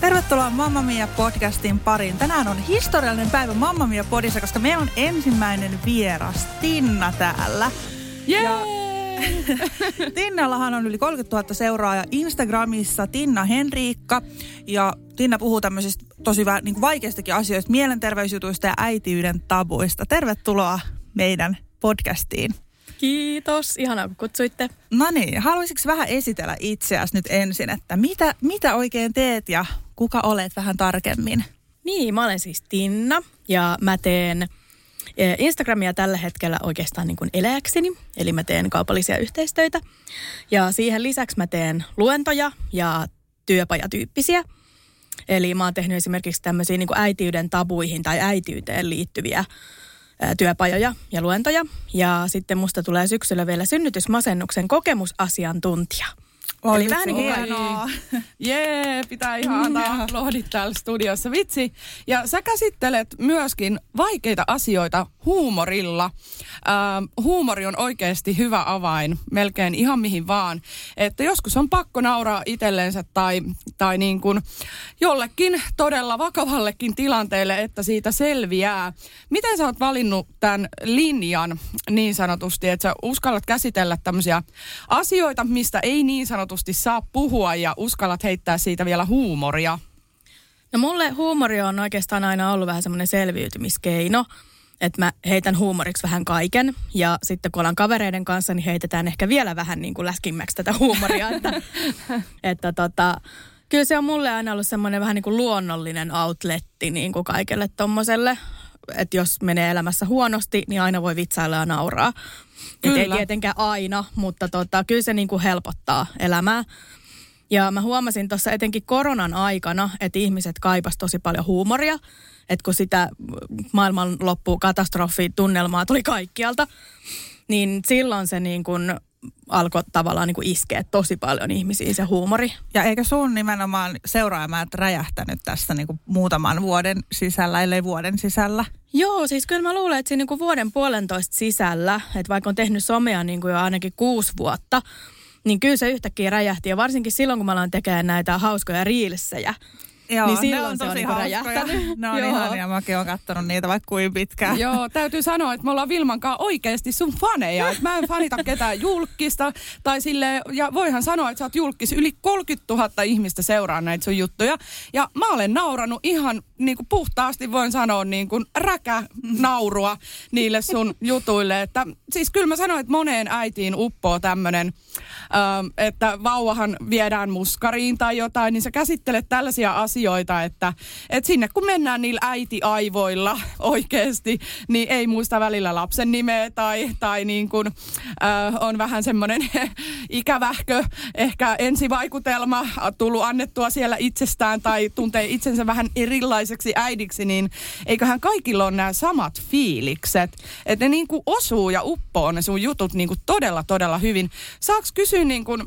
Tervetuloa Mamma Mia Podcastin pariin. Tänään on historiallinen päivä Mamma Mia Podissa, koska meillä on ensimmäinen vieras Tinna täällä. Tinnallahan on yli 30 000 seuraajaa Instagramissa, Tinna Henriikka. Ja Tinna puhuu tämmöisistä tosi niin kuin vaikeistakin asioista, mielenterveysjutuista ja äitiyden tabuista. Tervetuloa meidän podcastiin. Kiitos, ihanaa kun kutsuitte. No niin, haluaisitko vähän esitellä itseäsi nyt ensin, että mitä oikein teet ja kuka olet vähän tarkemmin? Niin, mä olen siis Tinna ja mä teen Instagramia tällä hetkellä oikeastaan niin kuin eläkseni, eli mä teen kaupallisia yhteistöitä. Ja siihen lisäksi mä teen luentoja ja työpajatyyppisiä. Eli mä oon tehnyt esimerkiksi tämmöisiä niin kuin äitiyden tabuihin tai äitiyteen liittyviä työpajoja ja luentoja. Ja sitten musta tulee syksyllä vielä synnytysmasennuksen kokemusasiantuntija. Oi, eli vähän hienoa. Jee, pitää ihan antaa lohdit täällä studiossa. Vitsi. Ja sä käsittelet myöskin vaikeita asioita huumorilla. Huumori on oikeasti hyvä avain, melkein ihan mihin vaan. Että joskus on pakko nauraa itsellensä tai niin kuin jollekin todella vakavallekin tilanteelle, että siitä selviää. Miten sä oot valinnut tämän linjan niin sanotusti, että sä uskallat käsitellä tämmöisiä asioita, mistä ei niin sanotusti saa puhua ja uskallat heittää siitä vielä huumoria? No mulle huumori on oikeastaan aina ollut vähän semmoinen selviytymiskeino, että mä heitän huumoriksi vähän kaiken ja sitten kun ollaan kavereiden kanssa, niin heitetään ehkä vielä vähän niin kuin läskimmäksi tätä huumoria. Kyllä se on mulle aina ollut semmoinen vähän niin kuin luonnollinen outletti niin kuin kaikelle tommoselle, että jos menee elämässä huonosti, niin aina voi vitsailla ja nauraa. Et ei tietenkään aina, mutta kyllä se niin kuin helpottaa elämää. Ja mä huomasin tuossa etenkin koronan aikana, että ihmiset kaipasivat tosi paljon huumoria. Että kun sitä maailmanloppukatastrofitunnelmaa tuli kaikkialta, niin silloin se niin kuin alkoi tavallaan niin kuin iskeä tosi paljon ihmisiä se huumori. Ja eikö sun nimenomaan seuraajamäärät räjähtänyt tässä niin kuin muutaman vuoden sisällä, ellei vuoden sisällä? Joo, siis kyllä mä luulen, että siinä niin kuin vuoden puolentoista sisällä, että vaikka on tehnyt somea niin kuin jo ainakin 6 vuotta, niin kyllä se yhtäkkiä räjähti. Ja varsinkin silloin, kun mä aloin tekemään näitä hauskoja reelsejä. Joo, niin silloin on tosi hauskoja. Ne on ihania, mäkin oon kattonut niitä vaikka kuin pitkään. Joo, täytyy sanoa, että me ollaan Vilmankaan oikeasti sun faneja. Et mä en fanita ketään julkkista. Tai silleen, ja voihan sanoa, että sä oot julkkis. Yli 30 000 ihmistä seuraa näitä sun juttuja. Ja mä olen nauranut ihan niin kuin puhtaasti, voin sanoa niin kuin räkänaurua niille sun jutuille. Että, siis kyllä mä sanoin, että moneen äitiin uppoo tämmönen, että vauvahan viedään muskariin tai jotain, niin sä käsittelet tällaisia asioita, että sinne kun mennään niillä äiti-aivoilla oikeasti, niin ei muista välillä lapsen nimeä tai niin kuin, on vähän semmoinen ikävähkö, ehkä ensivaikutelma tullut annettua siellä itsestään tai tuntee itsensä vähän erilaiseksi äidiksi, niin eiköhän kaikilla ole nämä samat fiilikset, että ne niin kuin osuu ja uppoo ne sun jutut niin kuin todella, todella hyvin. Saaks kysyä niin kuin,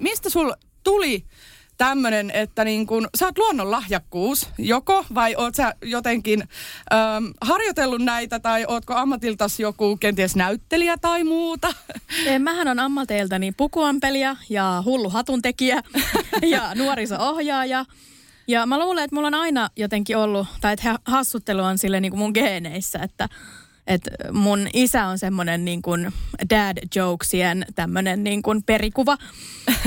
mistä sul tuli tämmönen, että niin kun, sä oot luonnonlahjakkuus joko, vai oot sä jotenkin harjoitellut näitä, tai ootko ammatiltasi joku kenties näyttelijä tai muuta? Mähän on ammateiltani pukuampelija ja hullu hatuntekijä ja nuoriso-ohjaaja. Ja mä luulen, että mulla on aina jotenkin ollut, tai että hassuttelu on sille niin kuin mun geeneissä, että mun isä on semmoinen niin kuin dad jokesien tämmöinen niin kuin perikuva.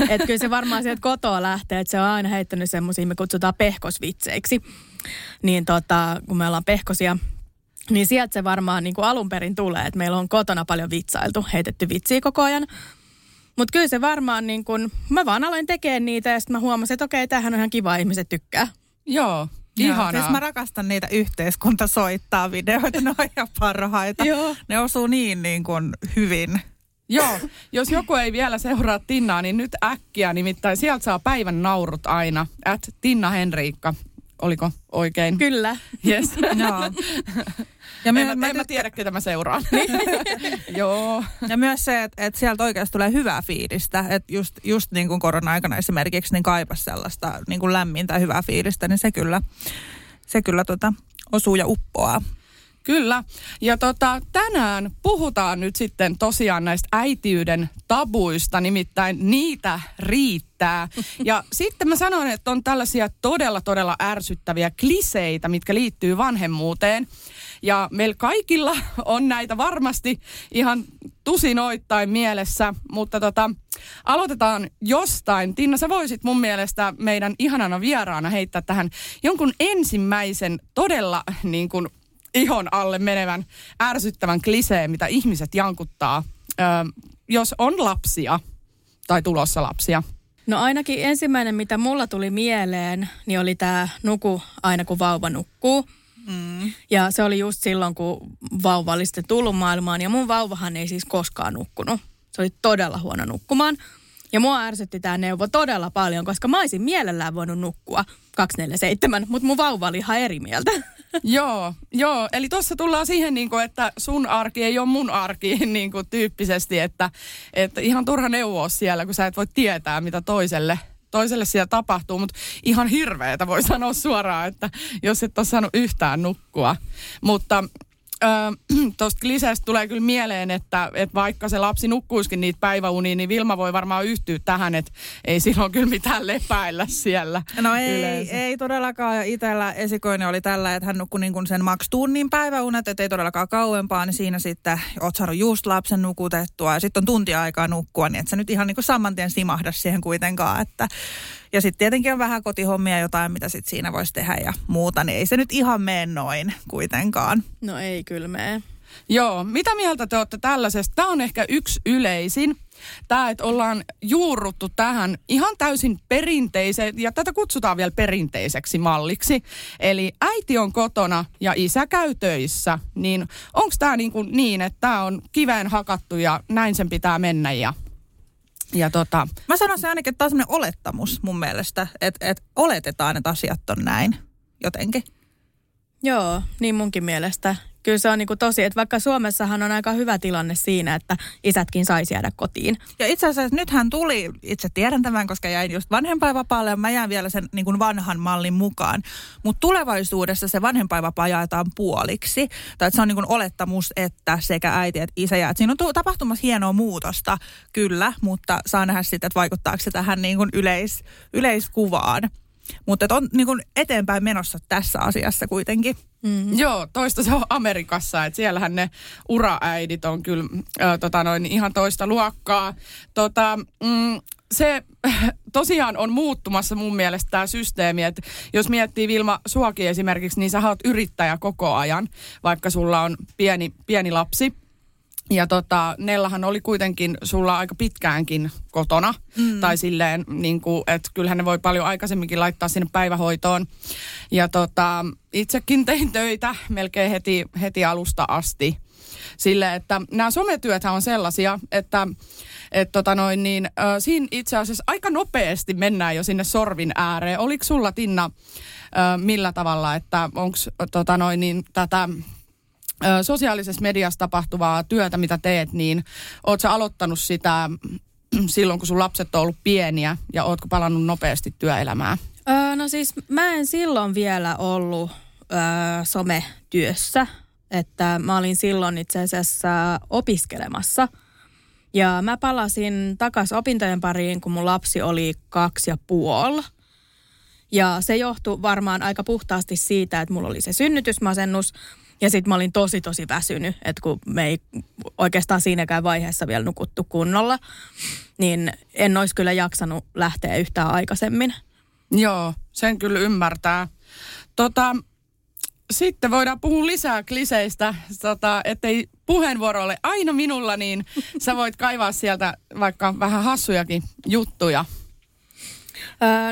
Että kyllä se varmaan sieltä kotoa lähtee, että se on aina heittänyt semmoisia, me kutsutaan pehkosvitseiksi. Niin kun me ollaan pehkosia, niin sieltä se varmaan niin kuin alun perin tulee, että meillä on kotona paljon vitsailtu, heitetty vitsiä koko ajan. Mutta kyllä se varmaan niin kuin, mä vaan aloin tekemään niitä ja sitten mä huomasin, että okei, tämähän on ihan kiva, ihmiset tykkää. Joo. Ihanaa. Siis mä rakastan niitä yhteiskunta soittaa videoita, ne on ihan parhaita. Joo. Ne osuu niin kuin hyvin. Joo, jos joku ei vielä seuraa Tinnaa, niin nyt äkkiä, nimittäin sieltä saa päivän naurut aina, @ Tinna Henriikka Oliko oikein? Kyllä. Yes. Joo. Ja en mä tiedä, ketä mä seuraan. Joo. Ja myös se, että sieltä oikeasti tulee hyvää fiilistä. Että just niin kuin korona-aikana esimerkiksi, niin kaipas sellaista niin kuin lämmintä hyvää fiilistä, niin se kyllä osuu ja uppoaa. Kyllä. Ja tänään puhutaan nyt sitten tosiaan näistä äitiyden tabuista, nimittäin niitä riittää. Ja sitten mä sanoin, että on tällaisia todella, todella ärsyttäviä kliseitä, mitkä liittyy vanhemmuuteen. Ja meillä kaikilla on näitä varmasti ihan tusinoittain mielessä, mutta aloitetaan jostain. Tinna, sä voisit mun mielestä meidän ihanana vieraana heittää tähän jonkun ensimmäisen todella niin kuin ihon alle menevän ärsyttävän kliseen, mitä ihmiset jankuttaa, jos on lapsia tai tulossa lapsia. No ainakin ensimmäinen, mitä mulla tuli mieleen, niin oli tämä nuku aina kun vauva nukkuu. Mm. Ja se oli just silloin, kun vauva oli sitten tullut maailmaan. Ja mun vauvahan ei siis koskaan nukkunut. Se oli todella huono nukkumaan. Ja mua ärsytti tämä neuvo todella paljon, koska mä olisin mielellään voinut nukkua 24/7, mutta mun vauva oli ihan eri mieltä. Joo. Eli tuossa tullaan siihen, että sun arki ei ole mun arki tyyppisesti, että ihan turha neuvoa siellä, kun sä et voi tietää, mitä toiselle siellä tapahtuu, mutta ihan hirveetä voi sanoa suoraan, että jos et ole saanut yhtään nukkua. Mutta tuosta kliseestä tulee kyllä mieleen, että vaikka se lapsi nukkuisikin niitä päiväunia, niin Vilma voi varmaan yhtyä tähän, että ei silloin kyllä mitään lepäillä siellä. No ei todellakaan. Ja itsellä esikoinen oli tällä, että hän nukkui niin kuin sen maks tunnin päiväunet, että ei todellakaan kauempaa, niin siinä sitten oot saanut just lapsen nukutettua ja sitten on tuntia aikaa nukkua, niin et sä nyt ihan niin kuin saman tien simahda siihen kuitenkaan, että ja sitten tietenkin on vähän kotihommia jotain, mitä sitten siinä voisi tehdä ja muuta, niin ei se nyt ihan mene noin kuitenkaan. No ei kyllä mene. Joo, mitä mieltä te olette tällaisesta? Tämä on ehkä yksi yleisin. Tämä, että ollaan juurruttu tähän ihan täysin perinteiseen, ja tätä kutsutaan vielä perinteiseksi malliksi. Eli äiti on kotona ja isä käy töissä, niin onko tämä niin, että tämä on kiveen hakattu ja näin sen pitää mennä ja mä sanon se ainakin, että tämä on sellainen olettamus mun mielestä, että oletetaan, että asiat on näin jotenkin. Joo, niin munkin mielestä. Kyllä se on tosi, että vaikka Suomessahan on aika hyvä tilanne siinä, että isätkin saisi jäädä kotiin. Ja itse asiassa nythän tuli, itse tiedän tämän, koska jäin just vanhempainvapaalle ja mä jään vielä sen vanhan mallin mukaan. Mutta tulevaisuudessa se vanhempainvapaa jaetaan puoliksi. Tai se on olettamus, että sekä äiti että isä jää. Siinä on tapahtumassa hienoa muutosta, kyllä, mutta saa nähdä sitten, että vaikuttaako se tähän yleiskuvaan. Mutta on eteenpäin menossa tässä asiassa kuitenkin. Mm-hmm. Joo, toista se on Amerikassa, että siellähän ne uraäidit on kyllä ihan toista luokkaa. Se tosiaan on muuttumassa mun mielestä tämä systeemi, että jos miettii Vilma suakin esimerkiksi, niin sä oot yrittäjä koko ajan, vaikka sulla on pieni lapsi. Ja Nellahan oli kuitenkin sulla aika pitkäänkin kotona, tai silleen, että kyllähän ne voi paljon aikaisemminkin laittaa sinne päivähoitoon. Ja itsekin tein töitä melkein heti alusta asti. Sille, että nämä sometyöthän on sellaisia, että siinä itse asiassa aika nopeasti mennään jo sinne sorvin ääreen. Oliko sulla, Tinna, millä tavalla, että onko tätä sosiaalisessa mediassa tapahtuvaa työtä, mitä teet, niin ootko sä aloittanut sitä silloin, kun sun lapset on ollut pieniä ja ootko palannut nopeasti työelämään? No siis mä en silloin vielä ollut sometyössä, että mä olin silloin itse asiassa opiskelemassa ja mä palasin takaisin opintojen pariin, kun mun lapsi oli 2,5. Ja se johtui varmaan aika puhtaasti siitä, että mulla oli se synnytysmasennus. Ja sitten mä olin tosi väsynyt, että kun me ei oikeastaan siinäkään vaiheessa vielä nukuttu kunnolla, niin en olisi kyllä jaksanut lähteä yhtään aikaisemmin. Joo, sen kyllä ymmärtää. Sitten voidaan puhua lisää kliseistä, ettei puheenvuoro ole aina minulla, niin sä voit kaivaa sieltä vaikka vähän hassujakin juttuja.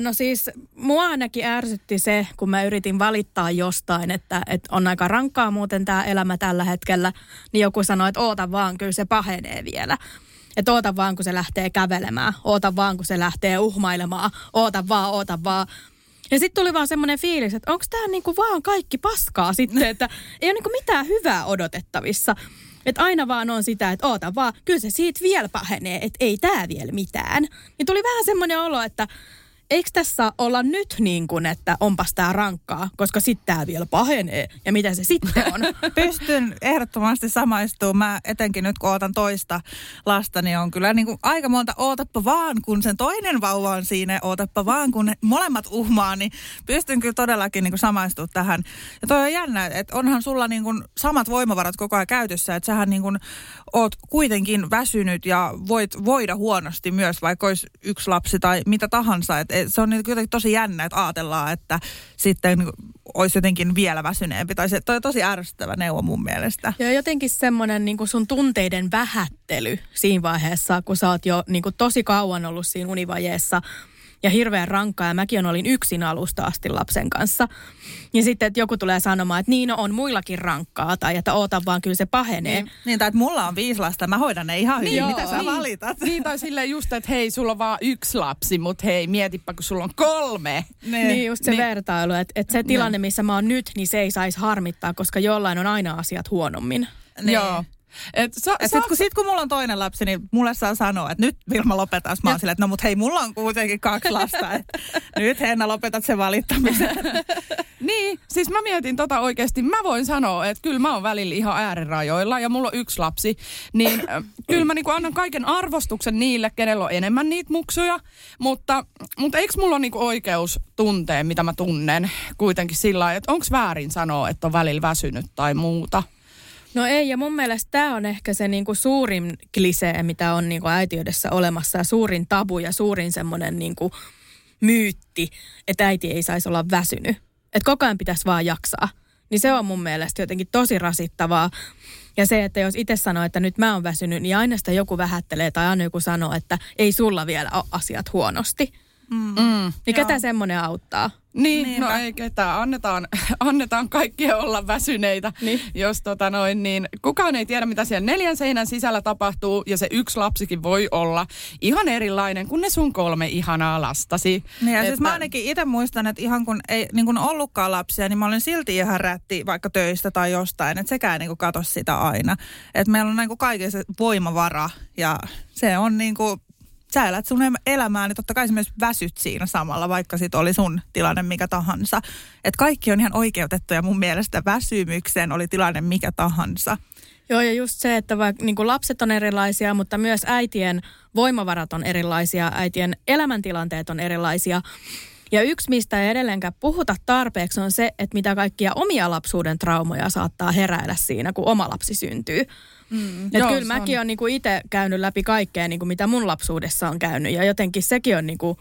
No siis mua ainakin ärsytti se, kun mä yritin valittaa jostain, että on aika rankkaa muuten tää elämä tällä hetkellä, niin joku sanoi, että oota vaan, kyllä se pahenee vielä. Että oota vaan, kun se lähtee kävelemään, oota vaan, kun se lähtee uhmailemaan, oota vaan, oota vaan. Ja sitten tuli vaan semmoinen fiilis, että onko tämä niinku vaan kaikki paskaa sitten, että ei ole niinku mitään hyvää odotettavissa. Että aina vaan on sitä, että oota vaan, kyllä se siitä vielä pahenee, että ei tämä vielä mitään. Niin tuli vähän semmoinen olo, että eikö tässä olla nyt niin kuin, että onpas tämä rankkaa, koska sitten tämä vielä pahenee. Ja mitä se sitten on? Pystyn ehdottomasti samaistumaan. Mä etenkin nyt kun ootan toista lasta, niin on kyllä niin kuin aika monta ootappa vaan, kun sen toinen vauva on siinä, ootappa vaan, kun molemmat uhmaa, niin pystyn kyllä todellakin niin kuin samaistumaan tähän. Ja toi on jännä, että onhan sulla niin kuin samat voimavarat koko ajan käytössä, että sähän niin kuin oot kuitenkin väsynyt ja voit voida huonosti myös, vaikka olisi yksi lapsi tai mitä tahansa, että se on jotenkin tosi jännä, että ajatellaan, että sitten olisi jotenkin vielä väsyneempi. Tai se on tosi ärsyttävä neuvo mun mielestä. Ja jotenkin semmoinen niin kuin sun tunteiden vähättely siinä vaiheessa, kun sä oot jo niin kuin tosi kauan ollut siinä univajeessa ja hirveän rankkaa. Ja mäkin olin yksin alusta asti lapsen kanssa. Ja sitten, että joku tulee sanomaan, että niin, no on muillakin rankkaa. Tai että oota vaan, kyllä se pahenee. Niin tai että mulla on 5 lasta, mä hoidan ne ihan hyvin. Joo, mitä sä valitat? Niin, tai silleen just, että hei, sulla on vaan 1 lapsi, mutta hei, mietipä, kun sulla on 3. Niin just se vertailu, että se tilanne, missä mä oon nyt, niin se ei saisi harmittaa, koska jollain on aina asiat huonommin. Ne. Joo. Sitten kun mulla on toinen lapsi, niin mulle saa sanoa, että nyt Vilma lopeta, jos mä oon silleen, että no mut hei, mulla on kuitenkin 2 lasta. Nyt Henna, lopetat sen valittamisen. Niin, siis mä mietin tota oikeasti. Mä voin sanoa, että kyllä mä oon välillä ihan äärirajoilla ja mulla on 1 lapsi. Niin kyllä mä niinku annan kaiken arvostuksen niille, kenellä on enemmän niitä muksuja. Mutta eikö mulla ole niinku oikeus tuntea, mitä mä tunnen kuitenkin sillä lailla, että onko väärin sanoa, että on välillä väsynyt tai muuta? No ei, ja mun mielestä tämä on ehkä se niinku suurin klisee, mitä on niinku äitiydessä olemassa, ja suurin tabu ja suurin semmoinen niinku myytti, että äiti ei saisi olla väsynyt. Että koko ajan pitäisi vaan jaksaa. Niin se on mun mielestä jotenkin tosi rasittavaa. Ja se, että jos itse sanoo, että nyt mä oon väsynyt, niin aina sitä joku vähättelee tai aina joku sanoo, että ei sulla vielä ole asiat huonosti. Niin ketä semmoinen auttaa? Niinpä. No ei ketään. Annetaan kaikkien olla väsyneitä, niin. Jos niin kukaan ei tiedä, mitä siellä 4 seinän sisällä tapahtuu, ja se 1 lapsikin voi olla ihan erilainen kuin ne sun 3 ihanaa lastasi. Niin, ja siis mä ainakin itse muistan, että ihan kun ei niin kun ollutkaan lapsia, niin mä olin silti ihan rätti vaikka töistä tai jostain, että sekään niin katosi sitä aina. Että meillä on niin kaiken se voimavara, ja se on niin kuin sä elät sun elämää, niin totta kai sä myös väsyt siinä samalla, vaikka sit oli sun tilanne mikä tahansa. Että kaikki on ihan oikeutettuja mun mielestä väsymykseen, oli tilanne mikä tahansa. Joo, ja just se, että vaikka niin kuin lapset on erilaisia, mutta myös äitien voimavarat on erilaisia, äitien elämäntilanteet on erilaisia. Ja yksi, mistä ei edelleenkään puhuta tarpeeksi, on se, että mitä kaikkia omia lapsuuden traumoja saattaa heräillä siinä, kun oma lapsi syntyy. Että kyllä mäkin olen niinku itse käynyt läpi kaikkea, niinku mitä mun lapsuudessa on käynyt. Ja jotenkin sekin on niinku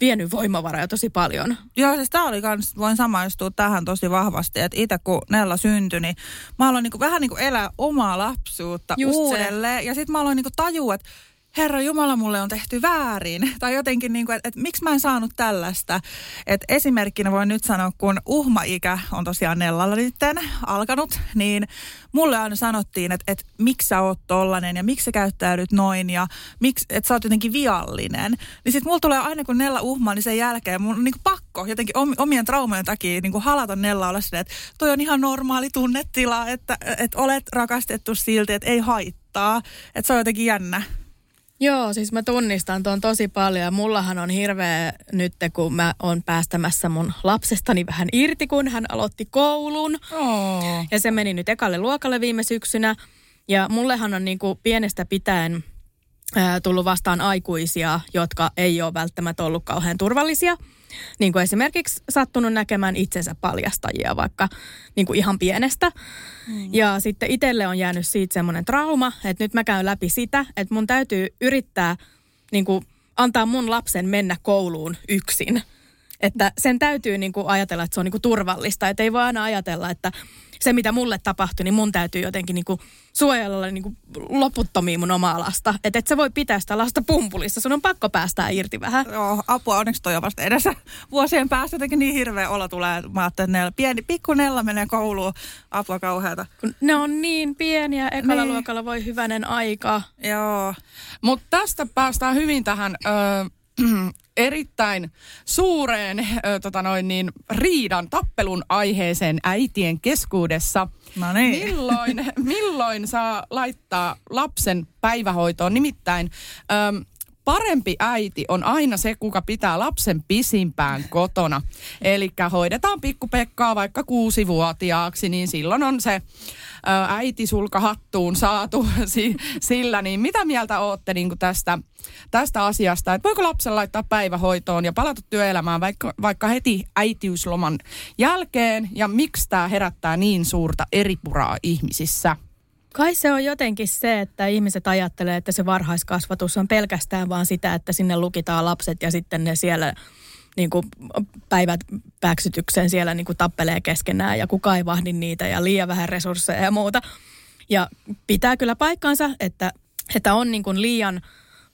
vienyt voimavaroja tosi paljon. Joo, siis tämä oli kans, voin samaistua tähän tosi vahvasti, että itse kun Nella syntyi, niin mä aloin niinku, vähän niinku elää omaa lapsuutta just uudelleen. Se. Ja sitten mä aloin niinku tajua, että Herra Jumala, mulle on tehty väärin. Tai jotenkin, niin kuin, että miksi mä en saanut tällaista. Et esimerkkinä voin nyt sanoa, kun uhmaikä on tosiaan Nellalla nyt alkanut, niin mulle aina sanottiin, että miksi sä oot tollanen ja miksi sä käyttäydyt noin ja miksi, että sä oot jotenkin viallinen. Niin sit mulla tulee aina, kun Nella uhmaa, niin sen jälkeen mun on niin kuin pakko jotenkin omien traumojen takia niin kuin halata Nella olla silleen, että toi on ihan normaali tunnetila, että olet rakastettu silti, että ei haittaa. Että se on jotenkin jännä. Joo, siis mä tunnistan tuon tosi paljon ja mullahan on hirveä nyt, kun mä oon päästämässä mun lapsestani vähän irti, kun hän aloitti koulun. Oh. Ja se meni nyt ekalle luokalle viime syksynä ja mullehan on niin kuin pienestä pitäen tullut vastaan aikuisia, jotka ei ole välttämättä ollut kauhean turvallisia. Niin kuin esimerkiksi sattunut näkemään itsensä paljastajia vaikka niin kuin ihan pienestä. Ja sitten itselle on jäänyt siitä semmoinen trauma, että nyt mä käyn läpi sitä, että mun täytyy yrittää niin kuin antaa mun lapsen mennä kouluun yksin. Että sen täytyy niin kuin ajatella, että se on niin kuin turvallista. Että ei voi aina ajatella, että se mitä mulle tapahtui, niin mun täytyy jotenkin niin kuin suojella niin kuin loputtomiin mun omaa lasta. Että et sä voi pitää sitä lasta pumpulissa. Sun on pakko päästää irti vähän. Joo, apua onneksi toi on vasta edessä. Vuosien päästä jotenkin niin hirveä olo tulee. Mä ajattelin, että pikku Nella menee kouluun. Apua kauheata. Kun ne on niin pieniä. Ekalla niin. Luokalla voi hyvänen aika. Joo. Mutta tästä päästään hyvin tähän erittäin suureen riidan, tappelun aiheeseen äitien keskuudessa. No niin. Milloin saa laittaa lapsen päivähoitoon? Nimittäin parempi äiti on aina se, kuka pitää lapsen pisimpään kotona. Eli hoidetaan pikkupekkaa vaikka 6-vuotiaaksi, niin silloin on se äitisulka hattuun saatu sillä. Niin mitä mieltä ootte niin tästä asiasta? Et voiko lapsen laittaa päivähoitoon ja palata työelämään vaikka heti äitiysloman jälkeen? Ja miksi tämä herättää niin suurta eripuraa ihmisissä? Kai se on jotenkin se, että ihmiset ajattelee, että se varhaiskasvatus on pelkästään vaan sitä, että sinne lukitaan lapset ja sitten ne siellä niin kuin päivät päksytykseen siellä niin kuin tappelee keskenään ja kukaan ei vahdi niitä ja liian vähän resursseja ja muuta. Ja pitää kyllä paikkansa, että on niin kuin liian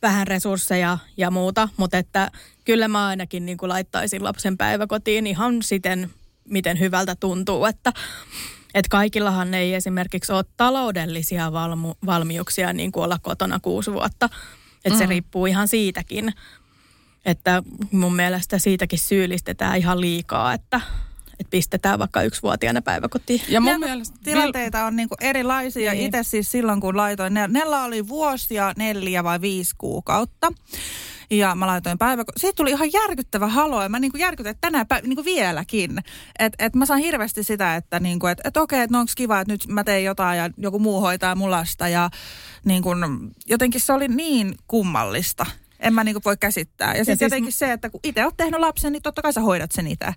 vähän resursseja ja muuta, mutta että kyllä mä ainakin niin kuin laittaisin lapsen päiväkotiin ihan siten, miten hyvältä tuntuu, että kaikillahan ei esimerkiksi ole taloudellisia valmiuksia niin kuin olla kotona 6 vuotta. Että se riippuu ihan siitäkin. Että mun mielestä siitäkin syyllistetään ihan liikaa, että pistetään vaikka 1-vuotiaana päiväkotiin. Ja mun mielestä tilanteita on niin kuin erilaisia. Niin. Itse siis silloin kun laitoin, Nella oli vuosia 4 vai 5 kuukautta. Ja mä laitoin päiväkotiin. Siitä tuli ihan järkyttävä halo. Ja mä niin kuin järkytän tänään niin kuin vieläkin. Että mä saan hirveästi sitä, että niin kuin, et okei, että no onko kiva, että nyt mä teen jotain ja joku muu hoitaa mun lasta. Ja niin kuin, jotenkin se oli niin kummallista. En mä niin kuin voi käsittää. Ja sitten jotenkin se, että kun itse oot tehnyt lapsen, niin totta kai sä hoidat sen itse.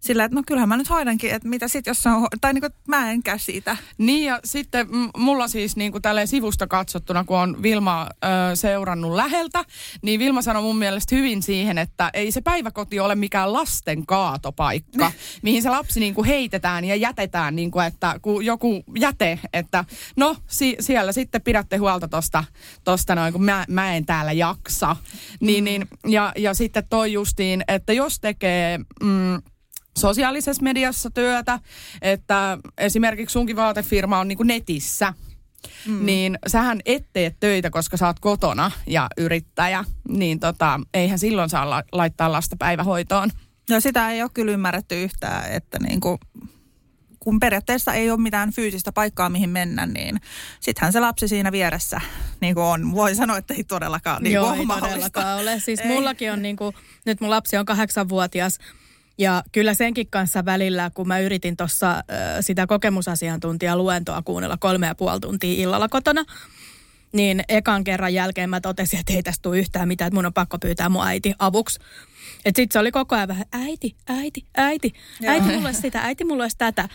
Sillä, että no kyllähän mä nyt hoidankin, että mitä sitten jos on, tai niin kuin mä en käsitä. Niin ja sitten mulla siis niin kuin tälleen sivusta katsottuna, kun on Vilmaa seurannut läheltä, niin Vilma sanoi mun mielestä hyvin siihen, että ei se päiväkoti ole mikään lasten kaatopaikka, mihin se lapsi niin kuin heitetään ja jätetään, niin kuin, että kun joku jäte, että no siellä sitten pidätte huolta tosta noin, kun mä en täällä jaksa. Ja sitten toi justiin, että jos tekee sosiaalisessa mediassa työtä, että esimerkiksi sunkin vaatefirma on niin kuin netissä, niin sähän et tee töitä, koska sä oot kotona ja yrittäjä, niin eihän silloin saa laittaa lasta päivähoitoon. No sitä ei ole kyllä ymmärretty yhtään, että niin kuin, kun periaatteessa ei ole mitään fyysistä paikkaa, mihin mennä, niin sittenhän se lapsi siinä vieressä niin kuin on. Voi sanoa, että ei todellakaan niin ole mahdollista. Joo, ei todellakaan ole. Siis mullakin on, niin kuin, nyt mun lapsi on 8-vuotias, ja kyllä senkin kanssa välillä, kun mä yritin tuossa sitä kokemusasiantuntijaluentoa kuunnella 3,5 tuntia illalla kotona, niin ekan kerran jälkeen mä totesin, että ei tästä tule yhtään mitään, että mun on pakko pyytää mun äiti avuksi. Että sit se oli koko ajan vähän äiti mulla olisi sitä, äiti mulla olisi tätä.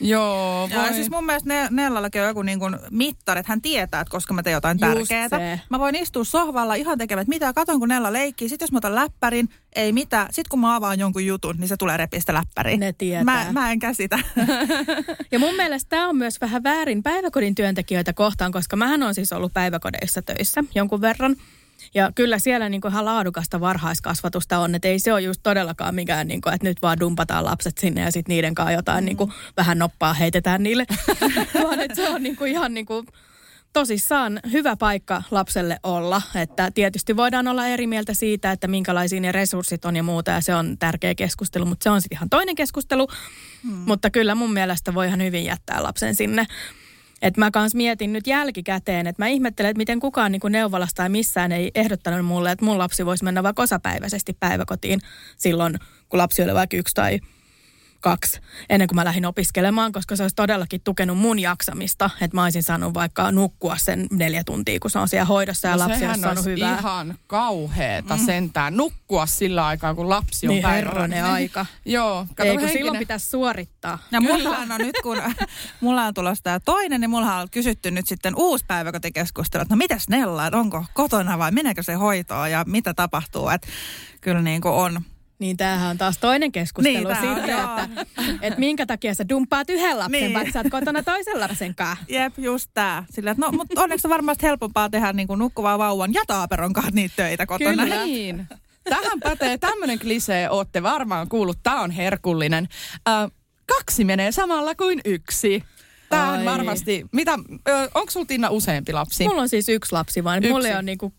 Joo, voi. Ja siis mun mielestä Nellallakin on joku niin kuin mittari, että hän tietää, että koska mä teen jotain tärkeää. Mä voin istua sohvalla ihan tekemään, mitä katon kun Nella leikkii. Sitten jos mä otan läppärin, ei mitään. Sitten kun mä avaan jonkun jutun, niin se tulee repistä läppäriin. Ne tietää. Mä en käsitä. Ja mun mielestä tää on myös vähän väärin päiväkodin työntekijöitä kohtaan, koska mähän on siis ollut päiväkodeissa töissä jonkun verran. Ja kyllä siellä niin kuin ihan laadukasta varhaiskasvatusta on, että ei se ole just todellakaan mikään, niin kuin, että nyt vaan dumpataan lapset sinne ja sitten niiden kanssa jotain niin kuin, vähän noppaa heitetään niille. Vaan että se on niin kuin, ihan niin kuin, tosissaan hyvä paikka lapselle olla. Että tietysti voidaan olla eri mieltä siitä, että minkälaisia ne resurssit on ja muuta ja se on tärkeä keskustelu, mutta se on sitten ihan toinen keskustelu. Mutta kyllä mun mielestä voi ihan hyvin jättää lapsen sinne. Että mä kans mietin nyt jälkikäteen, että mä ihmettelen, että miten kukaan niin kuin neuvolasta tai missään ei ehdottanut mulle, että mun lapsi voisi mennä vaikka osapäiväisesti päiväkotiin silloin, kun lapsi oli vaikka 1 tai 2, ennen kuin mä lähdin opiskelemaan, koska se olisi todellakin tukenut mun jaksamista, että mä olisin saanut vaikka nukkua sen 4 tuntia, kun se on siellä hoidossa ja lapsi olisi saanut hyvää. Sehän ihan kauheeta sentään nukkua sillä aikaa, kun lapsi on päiväkotiin. Niin aika. Joo. Kato, ei, kun silloin pitäisi suorittaa. Ja mulla on tulossa tämä toinen, niin mulla on kysytty nyt sitten uusi päiväkotikeskustelu, että no mitäs Nella, onko kotona vai meneekö se hoitoon ja mitä tapahtuu, että kyllä niin kuin on. Niin tämähän on taas toinen keskustelu niin, siitä, että minkä takia sä dumppaat yhden lapsen, niin. Vaikka sä oot kotona toisen lapsen kanssa. Jep, just tää. Sillä, no, mutta onneksi on varmasti helpompaa tehdä niin kuin nukkuvaa vauvan ja taaperon kanssa niitä töitä kotona. Kyllä niin. Tähän pätee tämmönen klisee, ootte varmaan kuullut, tää on herkullinen. 2 menee samalla kuin 1. Tää on varmasti, onko sulla Tinna useampi lapsi? Mulla on siis yksi lapsi vaan. Mulla ei ole niinku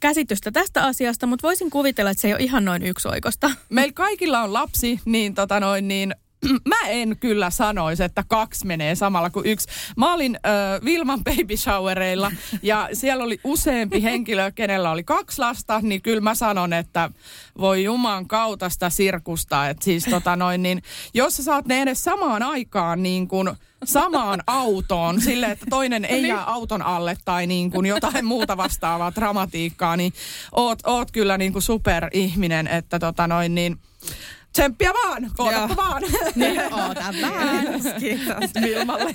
käsitystä tästä asiasta, mutta voisin kuvitella, että se ei ole ihan noin yksioikoista. Meillä kaikilla on lapsi, niin mä en kyllä sanoisi, että kaksi menee samalla kuin yksi. Mä olin Vilman baby showereilla ja siellä oli useampi henkilö, kenellä oli kaksi lasta, niin kyllä mä sanon, että voi juman kautta sitä sirkusta. Että siis jos sä saat ne edes samaan aikaan niin kuin samaan autoon sille, että toinen ei jää auton alle tai niin kuin jotain muuta vastaavaa dramatiikkaa, niin oot kyllä niin kuin superihminen, että tsemppiä vaan! Ootappa vaan! Niin, ootan vaan! Kiitos Vilmalle.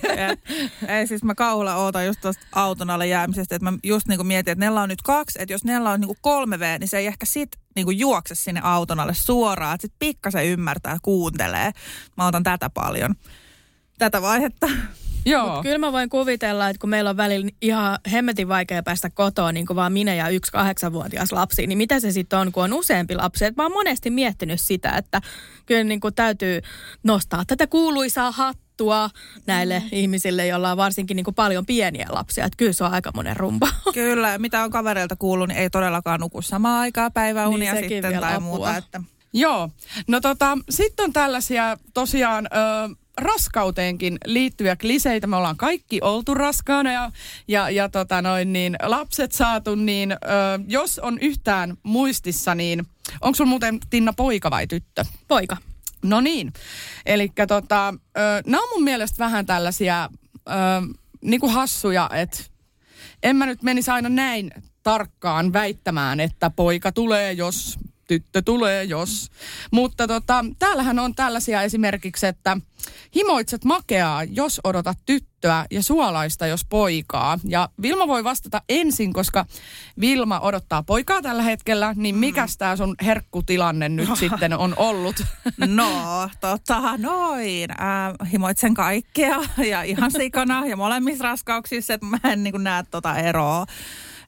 Ei siis mä kauhulla ootan just tuosta auton alle jäämisestä, että mä just niinku mietin, että Nella on nyt 2, että jos Nella on niinku 3V, niin se ei ehkä sit niinku juokse sinne auton alle suoraan, että sit pikkasen ymmärtää, kuuntelee. Mä otan tätä paljon, tätä vaihetta. Joo. Mut kyllä mä voin kuvitella, että kun meillä on välillä ihan hemmetin vaikea päästä kotoa, niin kuin vaan minä ja yksi 8-vuotias lapsi, niin mitä se sitten on, kun on useampi lapsi? Et mä oon monesti miettinyt sitä, että kyllä niin kuin täytyy nostaa tätä kuuluisaa hattua näille ihmisille, joilla on varsinkin niin kuin paljon pieniä lapsia. Että kyllä se on aikamoinen rumpa. Kyllä, mitä on kavereilta kuullut, niin ei todellakaan nuku samaan aikaan päiväunia niin sitten tai muuta. Että... Joo, no sitten on tällaisia tosiaan... raskauteenkin liittyviä kliseitä. Me ollaan kaikki oltu raskaana ja lapset saatu, niin jos on yhtään muistissa, niin onko sulla muuten Tinna poika vai tyttö? Poika. No niin. Elikkä nämä on mun mielestä vähän tällaisia niinku hassuja, että en mä nyt menisi aina näin tarkkaan väittämään, että poika tulee, jos tyttö tulee, jos. Mutta täällähän on tällaisia esimerkiksi, että himoitset makeaa, jos odotat tyttöä ja suolaista, jos poikaa. Ja Vilma voi vastata ensin, koska Vilma odottaa poikaa tällä hetkellä, niin mikäs tää sun herkkutilanne nyt sitten on ollut? No, noin. Himoitsen kaikkea ja ihan sikana ja molemmissa raskauksissa, että mä en niin näe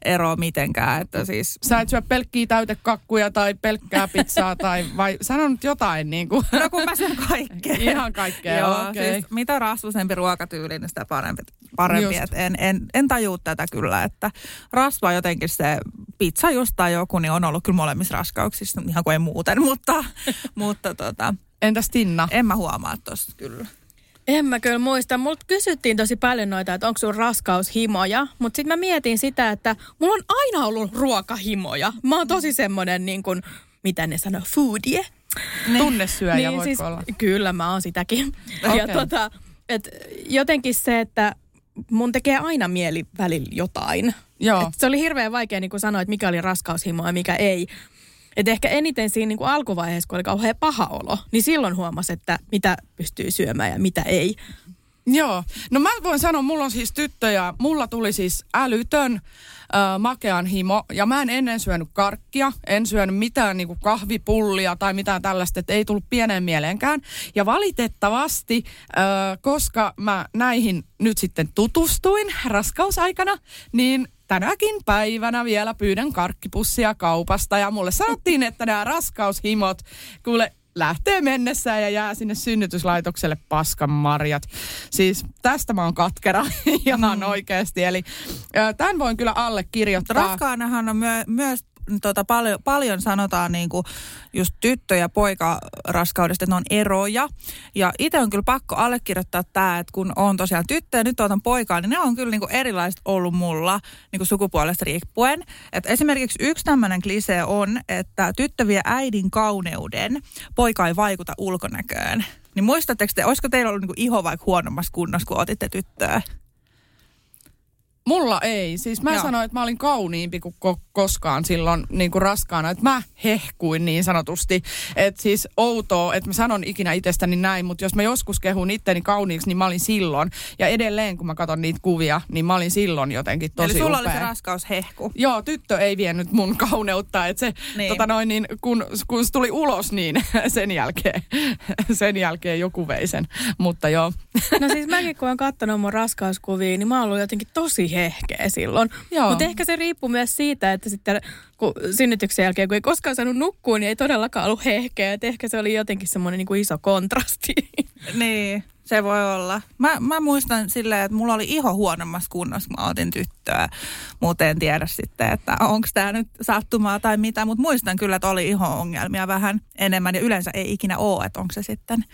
eroa mitenkään, että siis... Sä et syö pelkkiä täytekakkuja tai pelkkää pizzaa tai... Vai sano nyt jotain niin kuin... No kun mä syön kaikkea. Ihan kaikkea, joo, okay. Siis mitä rasvusempi ruokatyyli, niin sitä parempi. En tajuu tätä kyllä, että rasvaa jotenkin se pizza just tai joku, niin on ollut kyllä molemmissa raskauksissa, ihan kuin ei muuten, mutta... Entäs Tinna? En mä huomaa tosta kyllä. En mä kyllä muista. Multa kysyttiin tosi paljon noita, että onko sun raskaushimoja. Mutta sitten mä mietin sitä, että mulla on aina ollut ruokahimoja. Mä oon tosi semmoinen, niin kuin, mitä ne sanoo, foodie. Tunnesyöjä niin, voitko siis, olla? Kyllä, mä oon sitäkin. Okay. Ja et jotenkin se, että mun tekee aina mieli välillä jotain. Se oli hirveän vaikea niin kuin sanoa, että mikä oli raskaushimo ja mikä ei. Että ehkä eniten siinä niin kuin alkuvaiheessa, kun oli kauhean paha olo, niin silloin huomasi, että mitä pystyy syömään ja mitä ei. Joo. No mä voin sanoa, mulla on siis tyttö ja mulla tuli siis älytön makean himo. Ja mä en ennen syönyt karkkia, en syönyt mitään niin kuin kahvipullia tai mitään tällaista, että ei tullut pieneen mieleenkään. Ja valitettavasti, koska mä näihin nyt sitten tutustuin raskausaikana, niin... Tänäkin päivänä vielä pyydän karkkipussia kaupasta ja mulle sanottiin, että nämä raskaushimot kuule lähtee mennessään ja jää sinne synnytyslaitokselle paskan marjat. Siis tästä mä oon katkera ihan oikeasti. Eli tämän voin kyllä allekirjoittaa. Raskaanahan on myös paljon sanotaan niinku just tyttö- ja poikaraskaudesta, että ne on eroja. Ja itse on kyllä pakko allekirjoittaa tämä, että kun on tosiaan tyttö ja nyt otan poikaa, niin ne on kyllä niinku erilaiset ollut mulla niinku sukupuolesta riippuen. Et esimerkiksi yksi tämmöinen klisee on, että tyttö vie äidin kauneuden, poika ei vaikuta ulkonäköön. Niin muistatteko te, olisiko teillä ollut niinku iho vaikka huonommassa kunnossa, kun otitte tyttöä? Mulla ei. Siis mä sanoin, että mä olin kauniimpi kuin koskaan silloin niin kuin raskaana. Että mä hehkuin niin sanotusti. Että siis outoa, että mä sanon ikinä itsestäni näin, mutta jos mä joskus kehun itteni kauniiksi, niin mä olin silloin. Ja edelleen, kun mä katson niitä kuvia, niin mä olin silloin jotenkin tosi upea. Eli sulla upea. Oli se raskaushehku. Joo, tyttö ei vienyt mun kauneutta. Että se, niin. Kun se tuli ulos, niin sen jälkeen joku vei sen. Mutta joo. No siis mäkin, kun oon kattonut mun raskauskuvia, niin mä oon ollut jotenkin tosi hehkeä silloin. Mutta ehkä se riippuu myös siitä, että sitten kun synnytyksen jälkeen, kun ei koskaan saanut nukkua, niin ei todellakaan ollut hehkeä. Et ehkä se oli jotenkin semmoinen niin kuin iso kontrasti. Niin. Se voi olla. Mä muistan silleen, että mulla oli iho huonommassa kunnossa, kun mä otin tyttöä. Muuten en tiedä sitten, että onko tämä nyt sattumaa tai mitä, mutta muistan kyllä, että oli iho-ongelmia vähän enemmän ja yleensä ei ikinä ole, että onko se sitten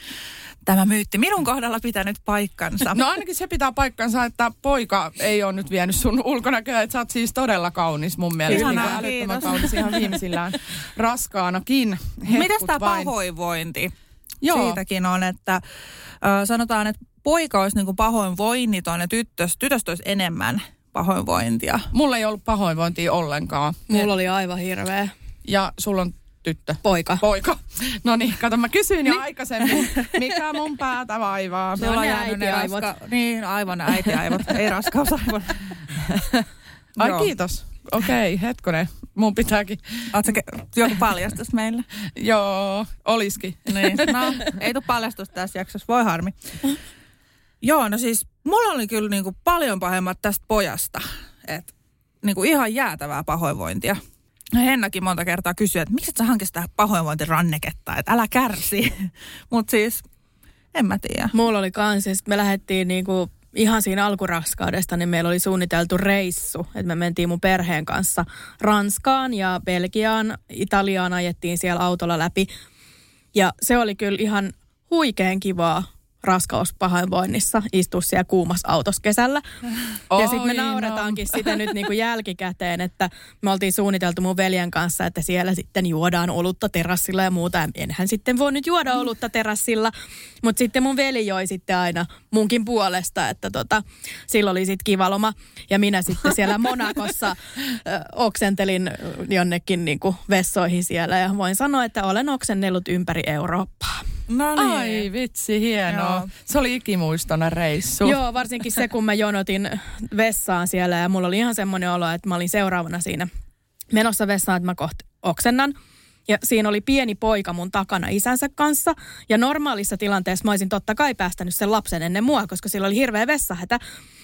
tämä myytti minun kohdalla pitänyt paikkansa. No ainakin se pitää paikkansa, että poika ei ole nyt vienyt sun ulkonäköä, että sä oot siis todella kaunis mun mielestä. Ihanaa, niin älyttömän kaunis ihan viimeisillään raskaanakin. Mitäs tämä pahoinvointi? Joo. Siitäkin on, että sanotaan, että poika olisi niin kuin pahoinvoinniton ja tytöstä olisi enemmän pahoinvointia. Mulla ei ollut pahoinvointia ollenkaan. Mulla oli aivan hirveä. Ja sulla on tyttö. Poika. No niin, kato, mä kysyin jo aikaisemmin, mikä mun päätä vaivaa. Se on äitiaivot. Niin, aivan äitiaivot, ei raskausaivot. Ai joo. Kiitos. Okei, hetkonen. Mun pitääkin. Oletko joku paljastus meillä? Joo, olisikin. Niin. No, ei tule paljastus tässä jaksossa, voi harmi. Joo, no siis mulla oli kyllä niinku paljon pahemmat tästä pojasta. Et, niinku ihan jäätävää pahoinvointia. Hennakin monta kertaa kysyi, että miksi et sä hankisi sitä pahoinvointiranneketta, että älä kärsi. Mutta siis, en mä tiedä. Mulla oli kans, siis me lähdettiin niinku ihan siinä alkuraskaudesta, niin meillä oli suunniteltu reissu, että me mentiin mun perheen kanssa Ranskaan ja Belgiaan, Italiaan ajettiin siellä autolla läpi. Ja se oli kyllä ihan huikean kivaa raskauspahoinvoinnissa istua siellä kuumassa autossa kesällä. Ja sitten me nauretaankin sitä nyt niinku jälkikäteen, että me oltiin suunniteltu mun veljen kanssa, että siellä sitten juodaan olutta terassilla ja muuta. Enhän sitten voi nyt juoda olutta terassilla, mutta sitten mun veli joi sitten aina munkin puolesta, että sillä oli sitten kiva loma. Ja minä sitten siellä Monakossa oksentelin jonnekin niinku vessoihin siellä ja voin sanoa, että olen oksennellut ympäri Eurooppaa. No niin. Ai vitsi, hienoa. Joo. Se oli ikimuistona reissu. Joo, varsinkin se, kun mä jonotin vessaan siellä ja mulla oli ihan semmoinen olo, että mä olin seuraavana siinä menossa vessaan, että mä kohta oksennan. Ja siinä oli pieni poika mun takana isänsä kanssa. Ja normaalissa tilanteessa mä olisin totta kai päästänyt sen lapsen ennen mua, koska sillä oli hirveä vessahätä.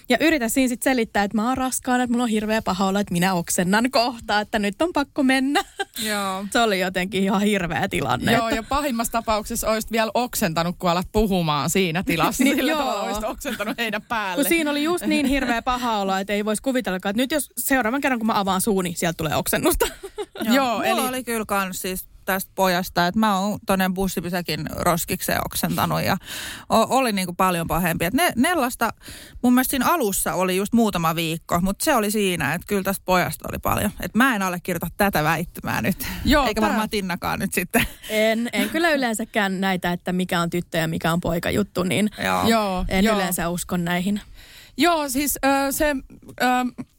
Ja yritän siinä sitten selittää, että mä oon raskaana, että mulla on hirveä paha olla, että minä oksennan kohta, että nyt on pakko mennä. Joo. Se oli jotenkin ihan hirveä tilanne. Joo, ja pahimmassa tapauksessa olisit vielä oksentanut, kun alat puhumaan siinä tilassa. Niin, sillä tavalla olisit oksentanut heidän päälle. Kun siinä oli just niin hirveä paha olla, että ei voisi kuvitellakaan, että nyt jos seuraavan kerran, kun mä avaan suuni, niin sieltä tulee oksennusta. Joo, mulla oli kyllä kans siis tästä pojasta, että mä oon tuonne bussipisäkin roskikseen oksentanut ja oli niinku paljon pahempi. Et Nellasta mun mielestä siinä alussa oli just muutama viikko, mutta se oli siinä, että kyllä tästä pojasta oli paljon. Et mä en allekirjoita tätä väittämää nyt. Joo, eikä varmaan Tinnakaan nyt sitten. En kyllä yleensäkään näitä, että mikä on tyttö ja mikä on poika juttu, niin en yleensä usko näihin. Joo, siis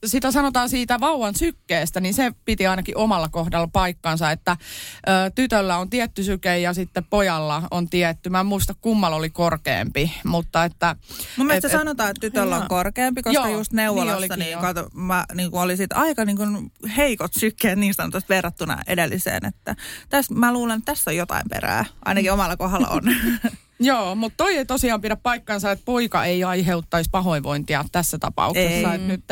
sitä sanotaan siitä vauvan sykkeestä, niin se piti ainakin omalla kohdalla paikkansa, että tytöllä on tietty syke ja sitten pojalla on tietty. Mä en muista, kummalla oli korkeampi, mutta että... Mun mielestä sanotaan, että tytöllä on korkeampi, koska joo, just neuvolassa niin kato, mä niin oli siitä aika niin heikot sykkeet niin sanotusti verrattuna edelliseen, että mä luulen, että tässä on jotain perää, ainakin omalla kohdalla on. Joo, mutta toi ei tosiaan pidä paikkansa, että poika ei aiheuttaisi pahoinvointia tässä tapauksessa. Että nyt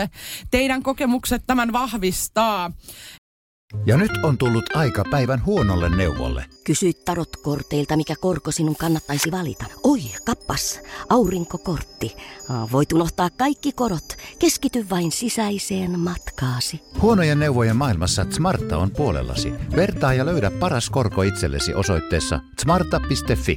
teidän kokemukset tämän vahvistaa. Ja nyt on tullut aika päivän huonolle neuvolle. Kysy tarotkorteilta, mikä korko sinun kannattaisi valita. Oi, kappas, aurinkokortti. Voit unohtaa kaikki korot. Keskity vain sisäiseen matkaasi. Huonojen neuvojen maailmassa Smarta on puolellasi. Vertaa ja löydä paras korko itsellesi osoitteessa smarta.fi.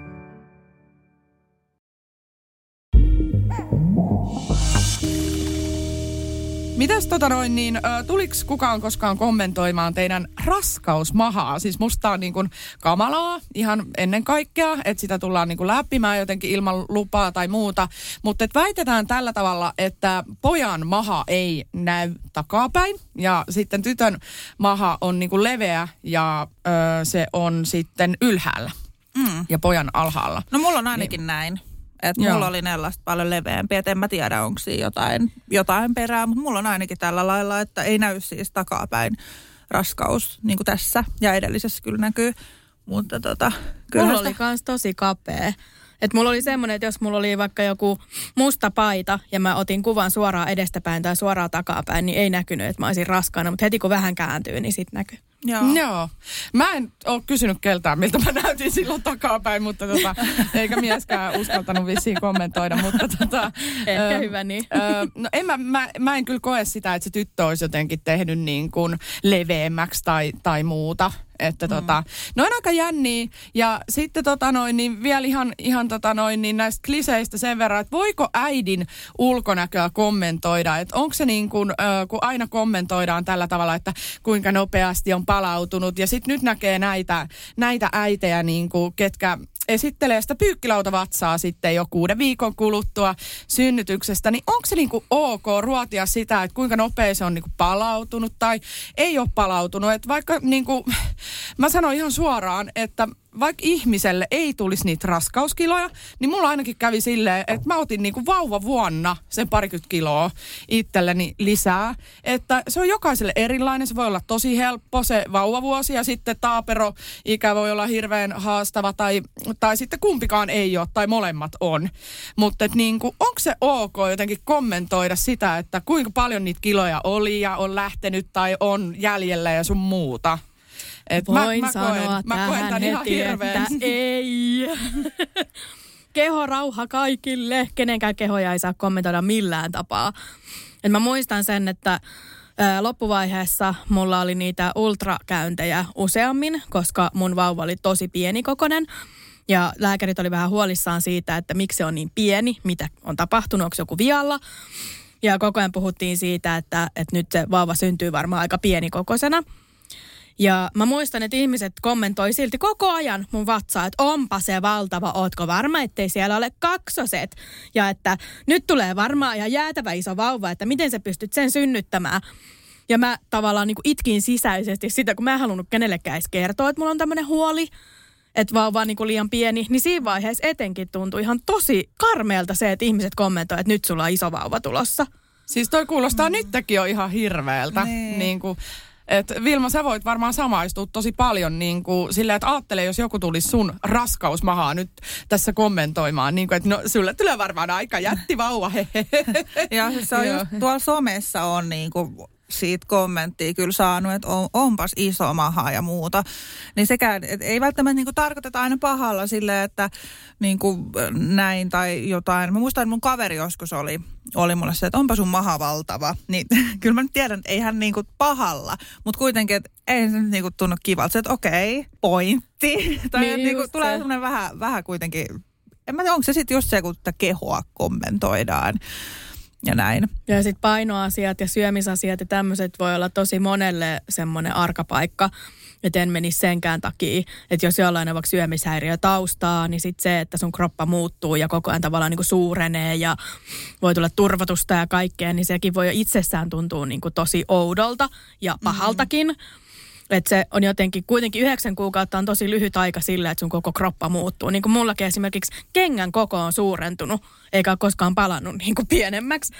Mitäs tuliko kukaan koskaan kommentoimaan teidän raskausmahaa? Siis musta on niin kuin kamalaa ihan ennen kaikkea, että sitä tullaan niin kuin läppimään jotenkin ilman lupaa tai muuta. Mutta väitetään tällä tavalla, että pojan maha ei näy takapäin ja sitten tytön maha on niin kuin leveä ja se on sitten ylhäällä ja pojan alhaalla. No mulla on ainakin niin. Näin. Että mulla oli nellaista paljon leveämpi, että en mä tiedä, onko siinä jotain perää, mutta mulla on ainakin tällä lailla, että ei näy siis takapäin raskaus, niin kuin tässä ja edellisessä kyllä näkyy. Mutta mulla oli kans tosi kapea. Että mulla oli semmoinen, että jos mulla oli vaikka joku musta paita ja mä otin kuvan suoraan edestäpäin tai suoraan takapäin, niin ei näkynyt, että mä olisin raskaana. Mutta heti kun vähän kääntyy, niin sit näkyy. Joo. Mä en ole kysynyt keltään, miltä mä näytin silloin takapäin, mutta eikä mieskään uskaltanut vissiin kommentoida. Mutta ehkä hyvä niin. No mä en kyllä koe sitä, että se tyttö olisi jotenkin tehnyt niin kuin leveämmäksi tai muuta. Että ne on aika jänniä. Ja sitten vielä ihan näistä kliseistä sen verran, että voiko äidin ulkonäköä kommentoida? Että onko se niin kuin, kun aina kommentoidaan tällä tavalla, että kuinka nopeasti on palautunut. Ja sitten nyt näkee näitä äitejä, niin kuin, ketkä esittelee sitä pyykkilautavatsaa sitten jo 6 viikon kuluttua synnytyksestä. Niin onko se niin kuin ok ruotia sitä, että kuinka nopea se on niin kuin palautunut tai ei ole palautunut? Että vaikka niin kuin, mä sanon ihan suoraan, että vaikka ihmiselle ei tulisi niitä raskauskiloja, niin mulla ainakin kävi silleen, että mä otin niinku vauvavuonna sen 20 kiloa itselleni lisää. Että se on jokaiselle erilainen, se voi olla tosi helppo se vauvavuosi ja sitten taaperoikä voi olla hirveän haastava tai sitten kumpikaan ei ole tai molemmat on. Mutta niinku, onko se ok jotenkin kommentoida sitä, että kuinka paljon niitä kiloja oli ja on lähtenyt tai on jäljellä ja sun muuta? Et mä koen tämän ihan hirveän. Ei. Keho rauha kaikille. Kenenkään kehoja ei saa kommentoida millään tapaa. Et mä muistan sen, että loppuvaiheessa mulla oli niitä ultrakäyntejä useammin, koska mun vauva oli tosi pienikokoinen. Ja lääkärit oli vähän huolissaan siitä, että miksi se on niin pieni, mitä on tapahtunut, onko joku vialla. Ja koko ajan puhuttiin siitä, että nyt se vauva syntyy varmaan aika pienikokoisena. Ja mä muistan, että ihmiset kommentoi silti koko ajan mun vatsaa, että onpa se valtava, ootko varma, ettei siellä ole 2. Ja että nyt tulee varmaan ihan jäätävä iso vauva, että miten sä pystyt sen synnyttämään. Ja mä tavallaan niin kuin itkin sisäisesti sitä, kun mä en halunnut kenellekään edes kertoa, että mulla on tämmöinen huoli, että vauva on niin kuin liian pieni. Niin siinä vaiheessa etenkin tuntui ihan tosi karmeelta se, että ihmiset kommentoi, että nyt sulla on iso vauva tulossa. Siis toi kuulostaa nytkin jo ihan hirveältä. Nee. Niin kuin et Vilma, sä voit varmaan samaistua tosi paljon niin kuin silleen, että ajattele, jos joku tulisi sun raskausmahaa nyt tässä kommentoimaan, niin kuin, että no sulle tulee varmaan aika jättivauva, hehehe. Ja siis se on just, tuolla somessa on niin kuin siitä kommenttia kyllä saanut, että onpas iso maha ja muuta. Niin sekään, että ei välttämättä niin kuin tarkoiteta aina pahalla silleen, että niin kuin näin tai jotain. Mä muistan, että mun kaveri joskus oli mulle se, että onpa sun maha valtava. Niin kyllä mä nyt tiedän, että eihän niin kuin pahalla, mutta kuitenkin, että ei se nyt niin kuin tunnu kivalta. Se, että okei, pointti. Tai niin niin kuin, tulee semmoinen vähän kuitenkin, en mä tiedä, onko se sitten just se, kun kehoa kommentoidaan. Ja näin. Ja sitten painoasiat ja syömisasiat ja tämmöiset voi olla tosi monelle semmoinen arkapaikka, että en menisi senkään takia. Että jos jollain on vaikka syömishäiriö taustaa, niin sitten se, että sun kroppa muuttuu ja koko ajan tavallaan niinku suurenee ja voi tulla turvotusta ja kaikkea, niin sekin voi jo itsessään tuntua niinku tosi oudolta ja pahaltakin. Että se on jotenkin, kuitenkin 9 kuukautta on tosi lyhyt aika sillä, että sun koko kroppa muuttuu. Niin kuin mullakin esimerkiksi kengän koko on suurentunut, eikä ole koskaan palannut niin kuin pienemmäksi.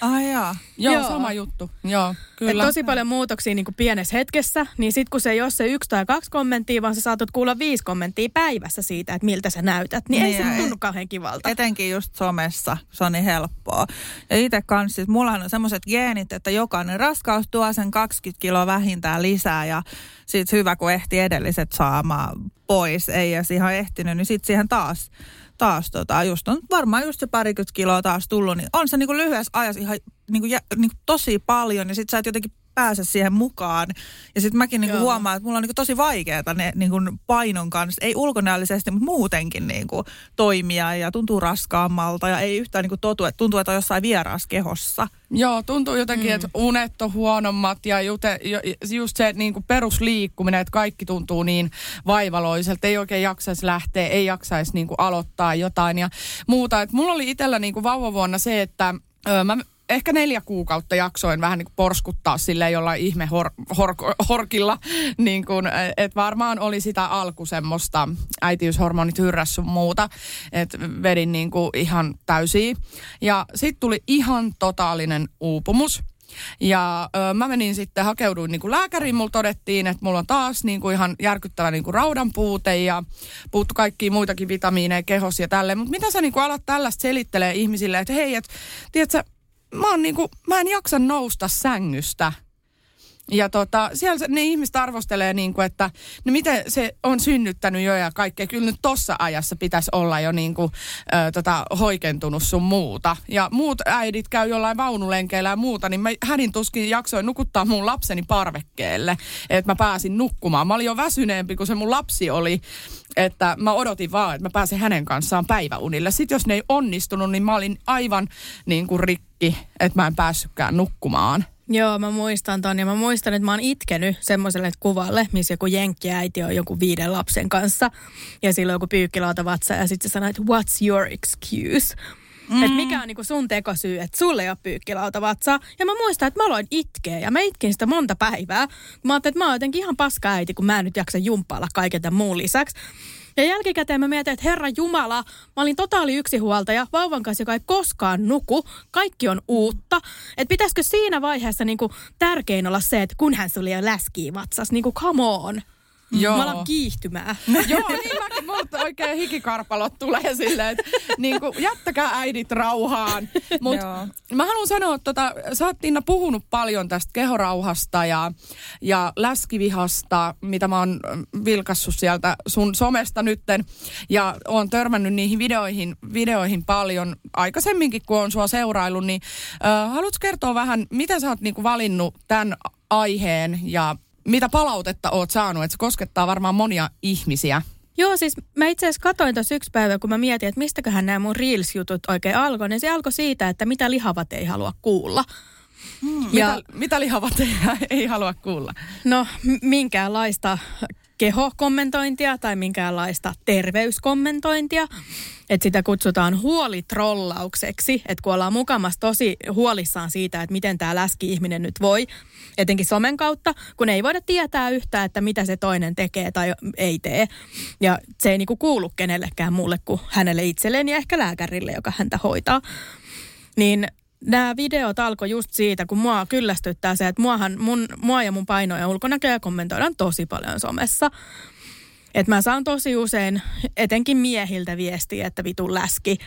Joo, sama juttu. Joo, kyllä. Et tosi paljon muutoksia niin kuin pienessä hetkessä, niin sit kun se ei ole se 1 tai 2 kommenttia, vaan sä saatat kuulla 5 kommenttia päivässä siitä, että miltä sä näytät, niin ei se tunnu kauhean kivalta. Etenkin just somessa, se on niin helppoa. Ja itse kanssa, siis mullahan on semmoiset geenit, että jokainen raskaus tuo sen 20 kiloa vähintään lisää ja sitten hyvä, kun ehti edelliset saamaan pois, ei edes ihan ehtinyt, niin sitten siihen taas just on varmaan just se 20 kiloa taas tullut, niin on se niinku lyhyessä ajassa ihan niinku tosi paljon, ja sitten sä et jotenkin pääse siihen mukaan. Ja sitten mäkin niinku huomaan, että mulla on niinku tosi vaikeaa ne niinku painon kanssa, ei ulkonäöllisesti, mutta muutenkin niinku toimia ja tuntuu raskaammalta ja ei yhtään niinku tuntuu, että on jossain vieraassa kehossa. Joo, tuntuu jotenkin, että unet on huonommat ja just se niin kuin perusliikkuminen, että kaikki tuntuu niin vaivaloiselta, ei oikein jaksaisi lähteä, ei jaksaisi niin kuin aloittaa jotain ja muuta. Et mulla oli itsellä niin kuin vauvavuonna se, että mä ehkä 4 kuukautta jaksoin vähän niin kuin porskuttaa silleen jollain ihme horkilla. Niin kuin, et varmaan oli sitä alku semmoista äitiyshormonit hyrräs sun muuta. Että vedin niin kuin ihan täysiä. Ja sitten tuli ihan totaalinen uupumus. Ja mä menin sitten, hakeuduin niin kuin lääkäriin, mulla todettiin, että mulla on taas niin kuin ihan järkyttävä niin kuin raudan puute ja puuttu kaikkia muitakin vitamiineja kehossa ja tälleen. Mutta mitä sä niin kuin alat tällaista selittelee ihmisille, että hei, et, tiedätkö, mä en jaksa nousta sängystä. Ja siellä ne ihmiset arvostelee, niin kuin, että no miten se on synnyttänyt jo ja kaikkea. Kyllä nyt tossa ajassa pitäisi olla jo niin kuin, hoikentunut sun muuta. Ja muut äidit käy jollain vaunulenkeillä ja muuta, niin mä hädin tuskin jaksoin nukuttaa mun lapseni parvekkeelle, että mä pääsin nukkumaan. Mä olin jo väsyneempi kuin se mun lapsi oli, että mä odotin vaan, että mä pääsen hänen kanssaan päiväunille. Sitten jos ne ei onnistunut, niin mä olin aivan niin kuin rikki, että mä en päässytkään nukkumaan. Joo, mä muistan ton ja mä muistan, että mä oon itkenyt semmoiselle kuvalle, missä joku jenkkiäiti on joku 5 lapsen kanssa ja sillä on joku pyykkilauta vatsa ja sitten se sanoo, että what's your excuse? Mm. Että mikä on niinku sun tekosyy, että sulle ei ole pyykkilauta vatsaa. Ja mä muistan, että mä aloin itkeä ja mä itkin sitä monta päivää. Mä ajattelin, että mä oon jotenkin ihan paska äiti, kun mä en nyt jaksa jumppailla kaiken tämän muun lisäksi. Ja jälkikäteen mä mietin, että Herra Jumala, mä olin totaali yksihuoltaja, vauvan kanssa, joka ei koskaan nuku, kaikki on uutta. Että pitäisikö siinä vaiheessa niinku tärkein olla se, että kunhan sulla on läskiä vatsas, niinku come on. Joo. Mä alan kiihtymään. Joo, niin mäkin multa oikein hikikarpalot tulee silleen, että niinku, jättäkää äidit rauhaan. Mut mä haluan sanoa, että sä oot Tinna puhunut paljon tästä kehorauhasta ja läskivihasta, mitä mä oon vilkassut sieltä sun somesta nytten. Ja oon törmännyt niihin videoihin paljon aikaisemminkin, kun oon sua seuraillut. Niin, haluatko kertoa vähän, miten sä oot niinku valinnut tämän aiheen ja mitä palautetta oot saanut, että se koskettaa varmaan monia ihmisiä? Joo, siis mä itse asiassa katsoin tuossa yksi päivä, kun mä mietin, että mistäköhän nämä mun Reels-jutut oikein alkoi, niin se alkoi siitä, että mitä lihavat ei halua kuulla. Mitä lihavat ei halua kuulla? No, minkäänlaista kehokommentointia tai minkäänlaista terveyskommentointia. Että sitä kutsutaan huolitrollaukseksi, että kun ollaan mukamassa tosi huolissaan siitä, että miten tämä läski-ihminen nyt voi, etenkin somen kautta, kun ei voida tietää yhtään, että mitä se toinen tekee tai ei tee. Ja se ei niinku kuulu kenellekään muulle kuin hänelle itselleen ja ehkä lääkärille, joka häntä hoitaa. Niin nämä videot alkoi just siitä, kun mua kyllästyttää se, että mua ja mun painoa ja ulkonäköä kommentoidaan tosi paljon somessa. Että mä saan tosi usein, etenkin miehiltä viestiä, että vitun läski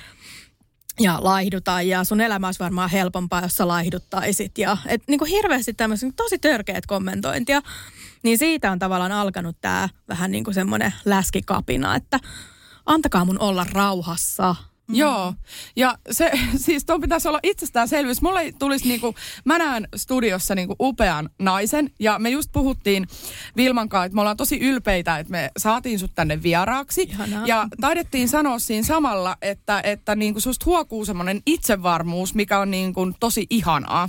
ja laihduta ja sun elämä olisi varmaan helpompaa, jos sä laihduttaisit. Ja et niinku hirveästi tämmöisiä tosi törkeät kommentointia, niin siitä on tavallaan alkanut tää vähän niinku semmoinen läskikapina, että antakaa mun olla rauhassa. Mm. Joo, ja se, siis tuon pitäisi olla itsestäänselvyys. Mulle tulisi niinku, mä näen studiossa niinku upean naisen, ja me just puhuttiin Vilman kanssa, että me ollaan tosi ylpeitä, että me saatiin sut tänne vieraaksi. Ihanaa. Ja taidettiin sanoa siinä samalla, että niinku susta huokuu semmoinen itsevarmuus, mikä on niinku tosi ihanaa.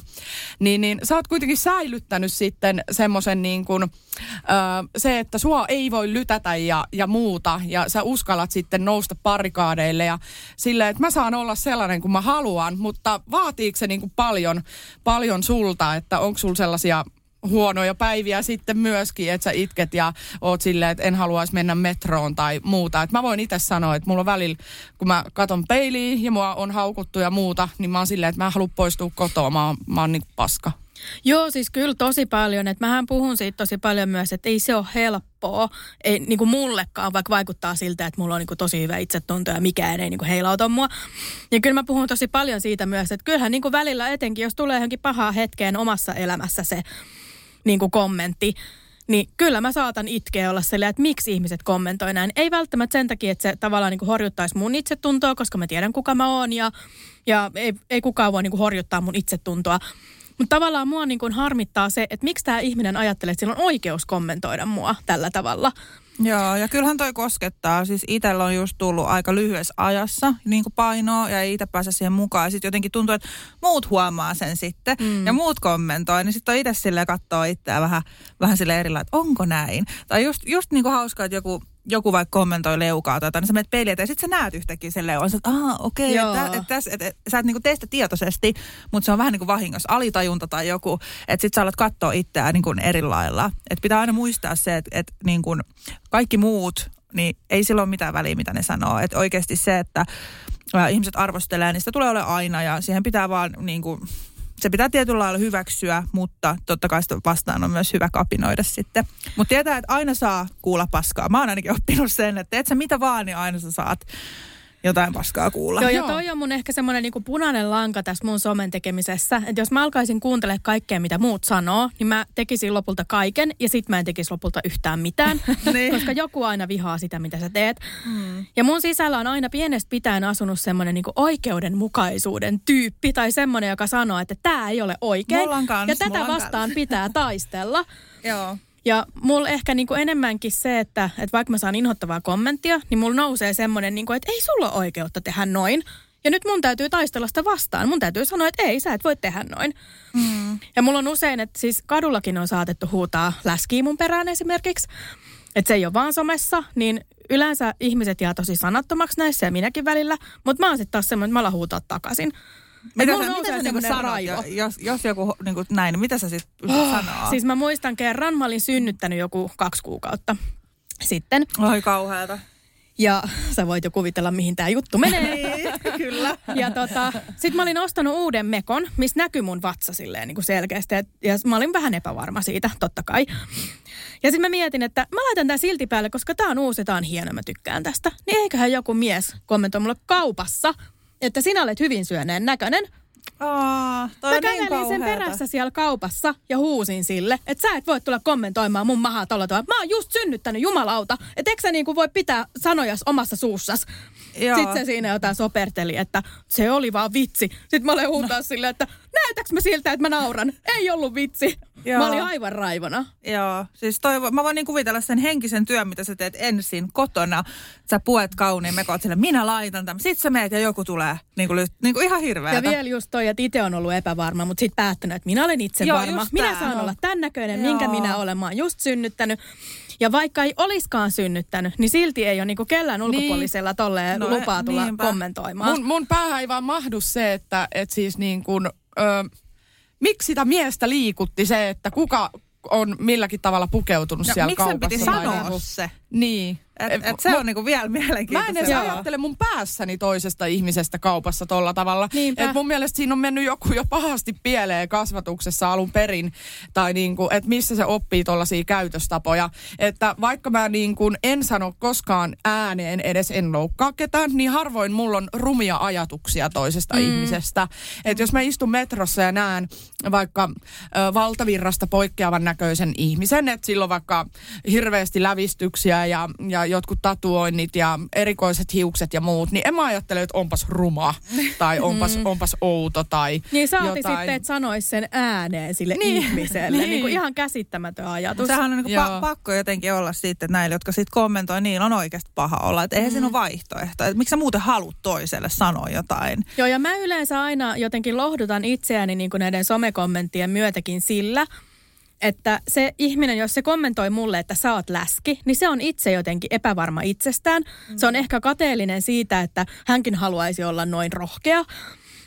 Niin sä oot kuitenkin säilyttänyt sitten semmoisen niinku, se, että sua ei voi lytätä ja muuta, ja sä uskallat sitten nousta barrikaadeille ja silleen, että mä saan olla sellainen kuin mä haluan, mutta vaatiiko se niin kuin paljon sulta, että onko sulla sellaisia huonoja päiviä sitten myöskin, että sä itket ja oot silleen, että en haluaisi mennä metroon tai muuta. Et mä voin itse sanoa, että mulla on välillä, kun mä katon peiliin ja mua on haukuttu ja muuta, niin mä oon silleen, että mä en halua poistua kotoa, mä oon niin kuin paska. Joo, siis kyllä tosi paljon. Että mähän puhun siitä tosi paljon myös, että ei se ole helppoa. Ei niin kuin mullekaan, vaikka vaikuttaa siltä, että mulla on niin kuin tosi hyvä itsetunto ja mikään ei niin kuin heilauta mua. Ja kyllä mä puhun tosi paljon siitä myös, että kyllähän niin kuin välillä etenkin, jos tulee johonkin pahaa hetkeen omassa elämässä se niin kuin kommentti, niin kyllä mä saatan itkeä olla silleen, että miksi ihmiset kommentoi näin. Ei välttämättä sen takia, että se tavallaan niin kuin horjuttaisi mun itsetuntoa, koska mä tiedän kuka mä oon ja ei kukaan voi niin kuin horjuttaa mun itsetuntoa. Mutta tavallaan mua niin kuin harmittaa se, että miksi tämä ihminen ajattelee, että sillä on oikeus kommentoida mua tällä tavalla. Joo, ja kyllähän toi koskettaa. Siis itsellä on just tullut aika lyhyessä ajassa niin kuin painoa ja ei itse pääse siihen mukaan. Ja sitten jotenkin tuntuu, että muut huomaa sen sitten ja muut kommentoi. Niin sitten on itse silleen kattoo itseä vähän silleen erilainen, että onko näin. Tai just niin kuin hauskaa, että joku joku vaikka kommentoi leukaa tai niin sä menet peiliä ja sit sä näet yhtäkkiä sen leuan. Sä okei, että sä et niinku tee sitä tietoisesti, mutta se on vähän niinku vahingossa alitajunta tai joku, että sit sä alat katsoa itseään niinku eri lailla. Että pitää aina muistaa se, että niinku kaikki muut, niin ei sillä ole mitään väliä, mitä ne sanoo. Että oikeasti se, että ihmiset arvostelee, niin sitä tulee olemaan aina ja siihen pitää vaan niinku... Se pitää tietyllä lailla hyväksyä, mutta totta kai sitä vastaan on myös hyvä kapinoida sitten. Mutta tietää, että aina saa kuulla paskaa. Mä oon ainakin oppinut sen, että et sä mitä vaan, niin aina sä saat jotain paskaa kuulla. Joo, ja toi on mun ehkä semmoinen niinku punainen lanka tässä mun somen tekemisessä. Että jos mä alkaisin kuuntelemaan kaikkea, mitä muut sanoo, niin mä tekisin lopulta kaiken ja sit mä en tekisi lopulta yhtään mitään. Niin. Koska joku aina vihaa sitä, mitä sä teet. Mm. Ja mun sisällä on aina pienestä pitäen asunut semmoinen niinku oikeudenmukaisuuden tyyppi tai semmoinen, joka sanoo, että tää ei ole oikein. Ja tätä vastaan pitää taistella. Joo. Ja mulla ehkä niinku enemmänkin se, että vaikka mä saan inhottavaa kommenttia, niin mulla nousee semmoinen, niinku, että ei sulla ole oikeutta tehdä noin. Ja nyt mun täytyy taistella sitä vastaan. Mun täytyy sanoa, että ei, sä et voi tehdä noin. Mm. Ja mulla on usein, että siis kadullakin on saatettu huutaa läskiä mun perään esimerkiksi. Että se ei ole vaan somessa, niin yleensä ihmiset jää tosi sanattomaksi näissä ja minäkin välillä. Mutta mä oon sitten taas semmoinen, että mä alan huutaa takaisin. Mitä sä niinku nerot, jos joku niinku näin, niin mitä sä sit sanoo? Siis mä muistan kerran, mä olin synnyttänyt joku 2 kuukautta sitten. Oi kauheata. Ja sä voit jo kuvitella, mihin tää juttu menee. Kyllä. Ja sit mä olin ostanut uuden mekon, missä näkyi mun vatsa silleen niinku selkeästi. Ja mä olin vähän epävarma siitä, totta kai. Ja sit mä mietin, että mä laitan tää silti päälle, koska tää on uusi, tää on hieno, mä tykkään tästä. Niin eiköhän joku mies kommentoi mulle kaupassa, että sinä olet hyvin syöneen näköinen. Mä kävelin niin sen perässä siellä kaupassa ja huusin sille, että sä et voi tulla kommentoimaan mun mahaa tolla tavalla. Mä oon just synnyttänyt, jumalauta, et eikö sä niinku voi pitää sanojas omassa suussas? Joo. Sitten se siinä jotain soperteli, että se oli vaan vitsi. Sitten mä olen huutaa silleen, että näytäks mä siltä, että mä nauran? Ei ollut vitsi. Joo. Mä olin aivan raivona. Joo, siis mä voin niin kuvitella sen henkisen työn, mitä sä teet ensin kotona. Sä puet kauniin mekot sille, minä laitan tämän. Sitten sä meet ja joku tulee. Niin kuin ihan hirveätä. Ja vielä just toi, että itse on ollut epävarma, mutta sit päättänyt, että minä olen itse varma. Minä saan olla tämän näköinen, minkä minä olen. Mä oon just synnyttänyt. Ja vaikka ei oliskaan synnyttänyt, niin silti ei ole niin kuin kellään ulkopuolisella tolleen lupaa tulla kommentoimaan. Mun päähän ei vaan mahdu se, että et siis niin kuin... Miksi sitä miestä liikutti se, että kuka on milläkin tavalla pukeutunut siellä kaupassa? Miksi sen piti sanoa se? Niin. Et se on niinku vielä mielenkiintoista. Mä en edes ajattele mun päässäni toisesta ihmisestä kaupassa tolla tavalla. Et mun mielestä siinä on mennyt joku jo pahasti pieleen kasvatuksessa alun perin. Tai niinku, että missä se oppii tollaisia käytöstapoja. Että vaikka mä niinku en sano koskaan ääneen edes en loukkaa ketään, niin harvoin mulla on rumia ajatuksia toisesta ihmisestä. Että jos mä istun metrossa ja näen vaikka valtavirrasta poikkeavan näköisen ihmisen, että silloin vaikka hirveästi lävistyksiä ja jotkut tatuoinnit ja erikoiset hiukset ja muut, niin en mä ajattele, että onpas ruma tai onpas outo tai niin saati jotain. Sitten, että sanoisi sen ääneen sille ihmiselle. Niin kuin ihan käsittämätön ajatus. Sehän on niin pakko jotenkin olla siitä, että näille, jotka sitten kommentoi, niillä on oikeasti paha olla. Että eihän siinä ole vaihtoehto. Että miksi sä muuten haluat toiselle sanoa jotain? Joo, ja mä yleensä aina jotenkin lohdutan itseäni niin kuin näiden somekommenttien myötäkin sillä, että se ihminen, jos se kommentoi mulle, että sä oot läski, niin se on itse jotenkin epävarma itsestään. Se on ehkä kateellinen siitä, että hänkin haluaisi olla noin rohkea.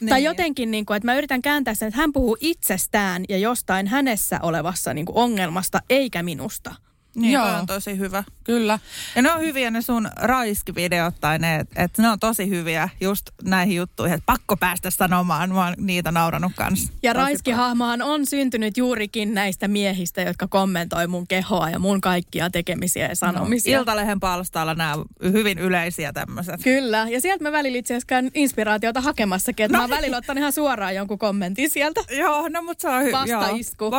Niin. Tai jotenkin, niin kuin, että mä yritän kääntää sen, että hän puhuu itsestään ja jostain hänessä olevassa niin kuin ongelmasta, eikä minusta. Niin, joo. Toi on tosi hyvä. Kyllä. Ja ne on hyviä ne sun raiskivideot tai ne, että ne on tosi hyviä just näihin juttuihin, että pakko päästä sanomaan, mä oon niitä nauranut kanssa. Ja raiskihahmahan on syntynyt juurikin näistä miehistä, jotka kommentoi mun kehoa ja mun kaikkia tekemisiä ja sanomisia. No, Iltalehden palstalla nämä hyvin yleisiä tämmöiset. Kyllä, ja sieltä mä välillä itse asiassa käyn inspiraatiota hakemassakin, että mä välillä ottan ihan suoraan jonkun kommentin sieltä. Joo, no mutta se on hyvä. Vastaisku.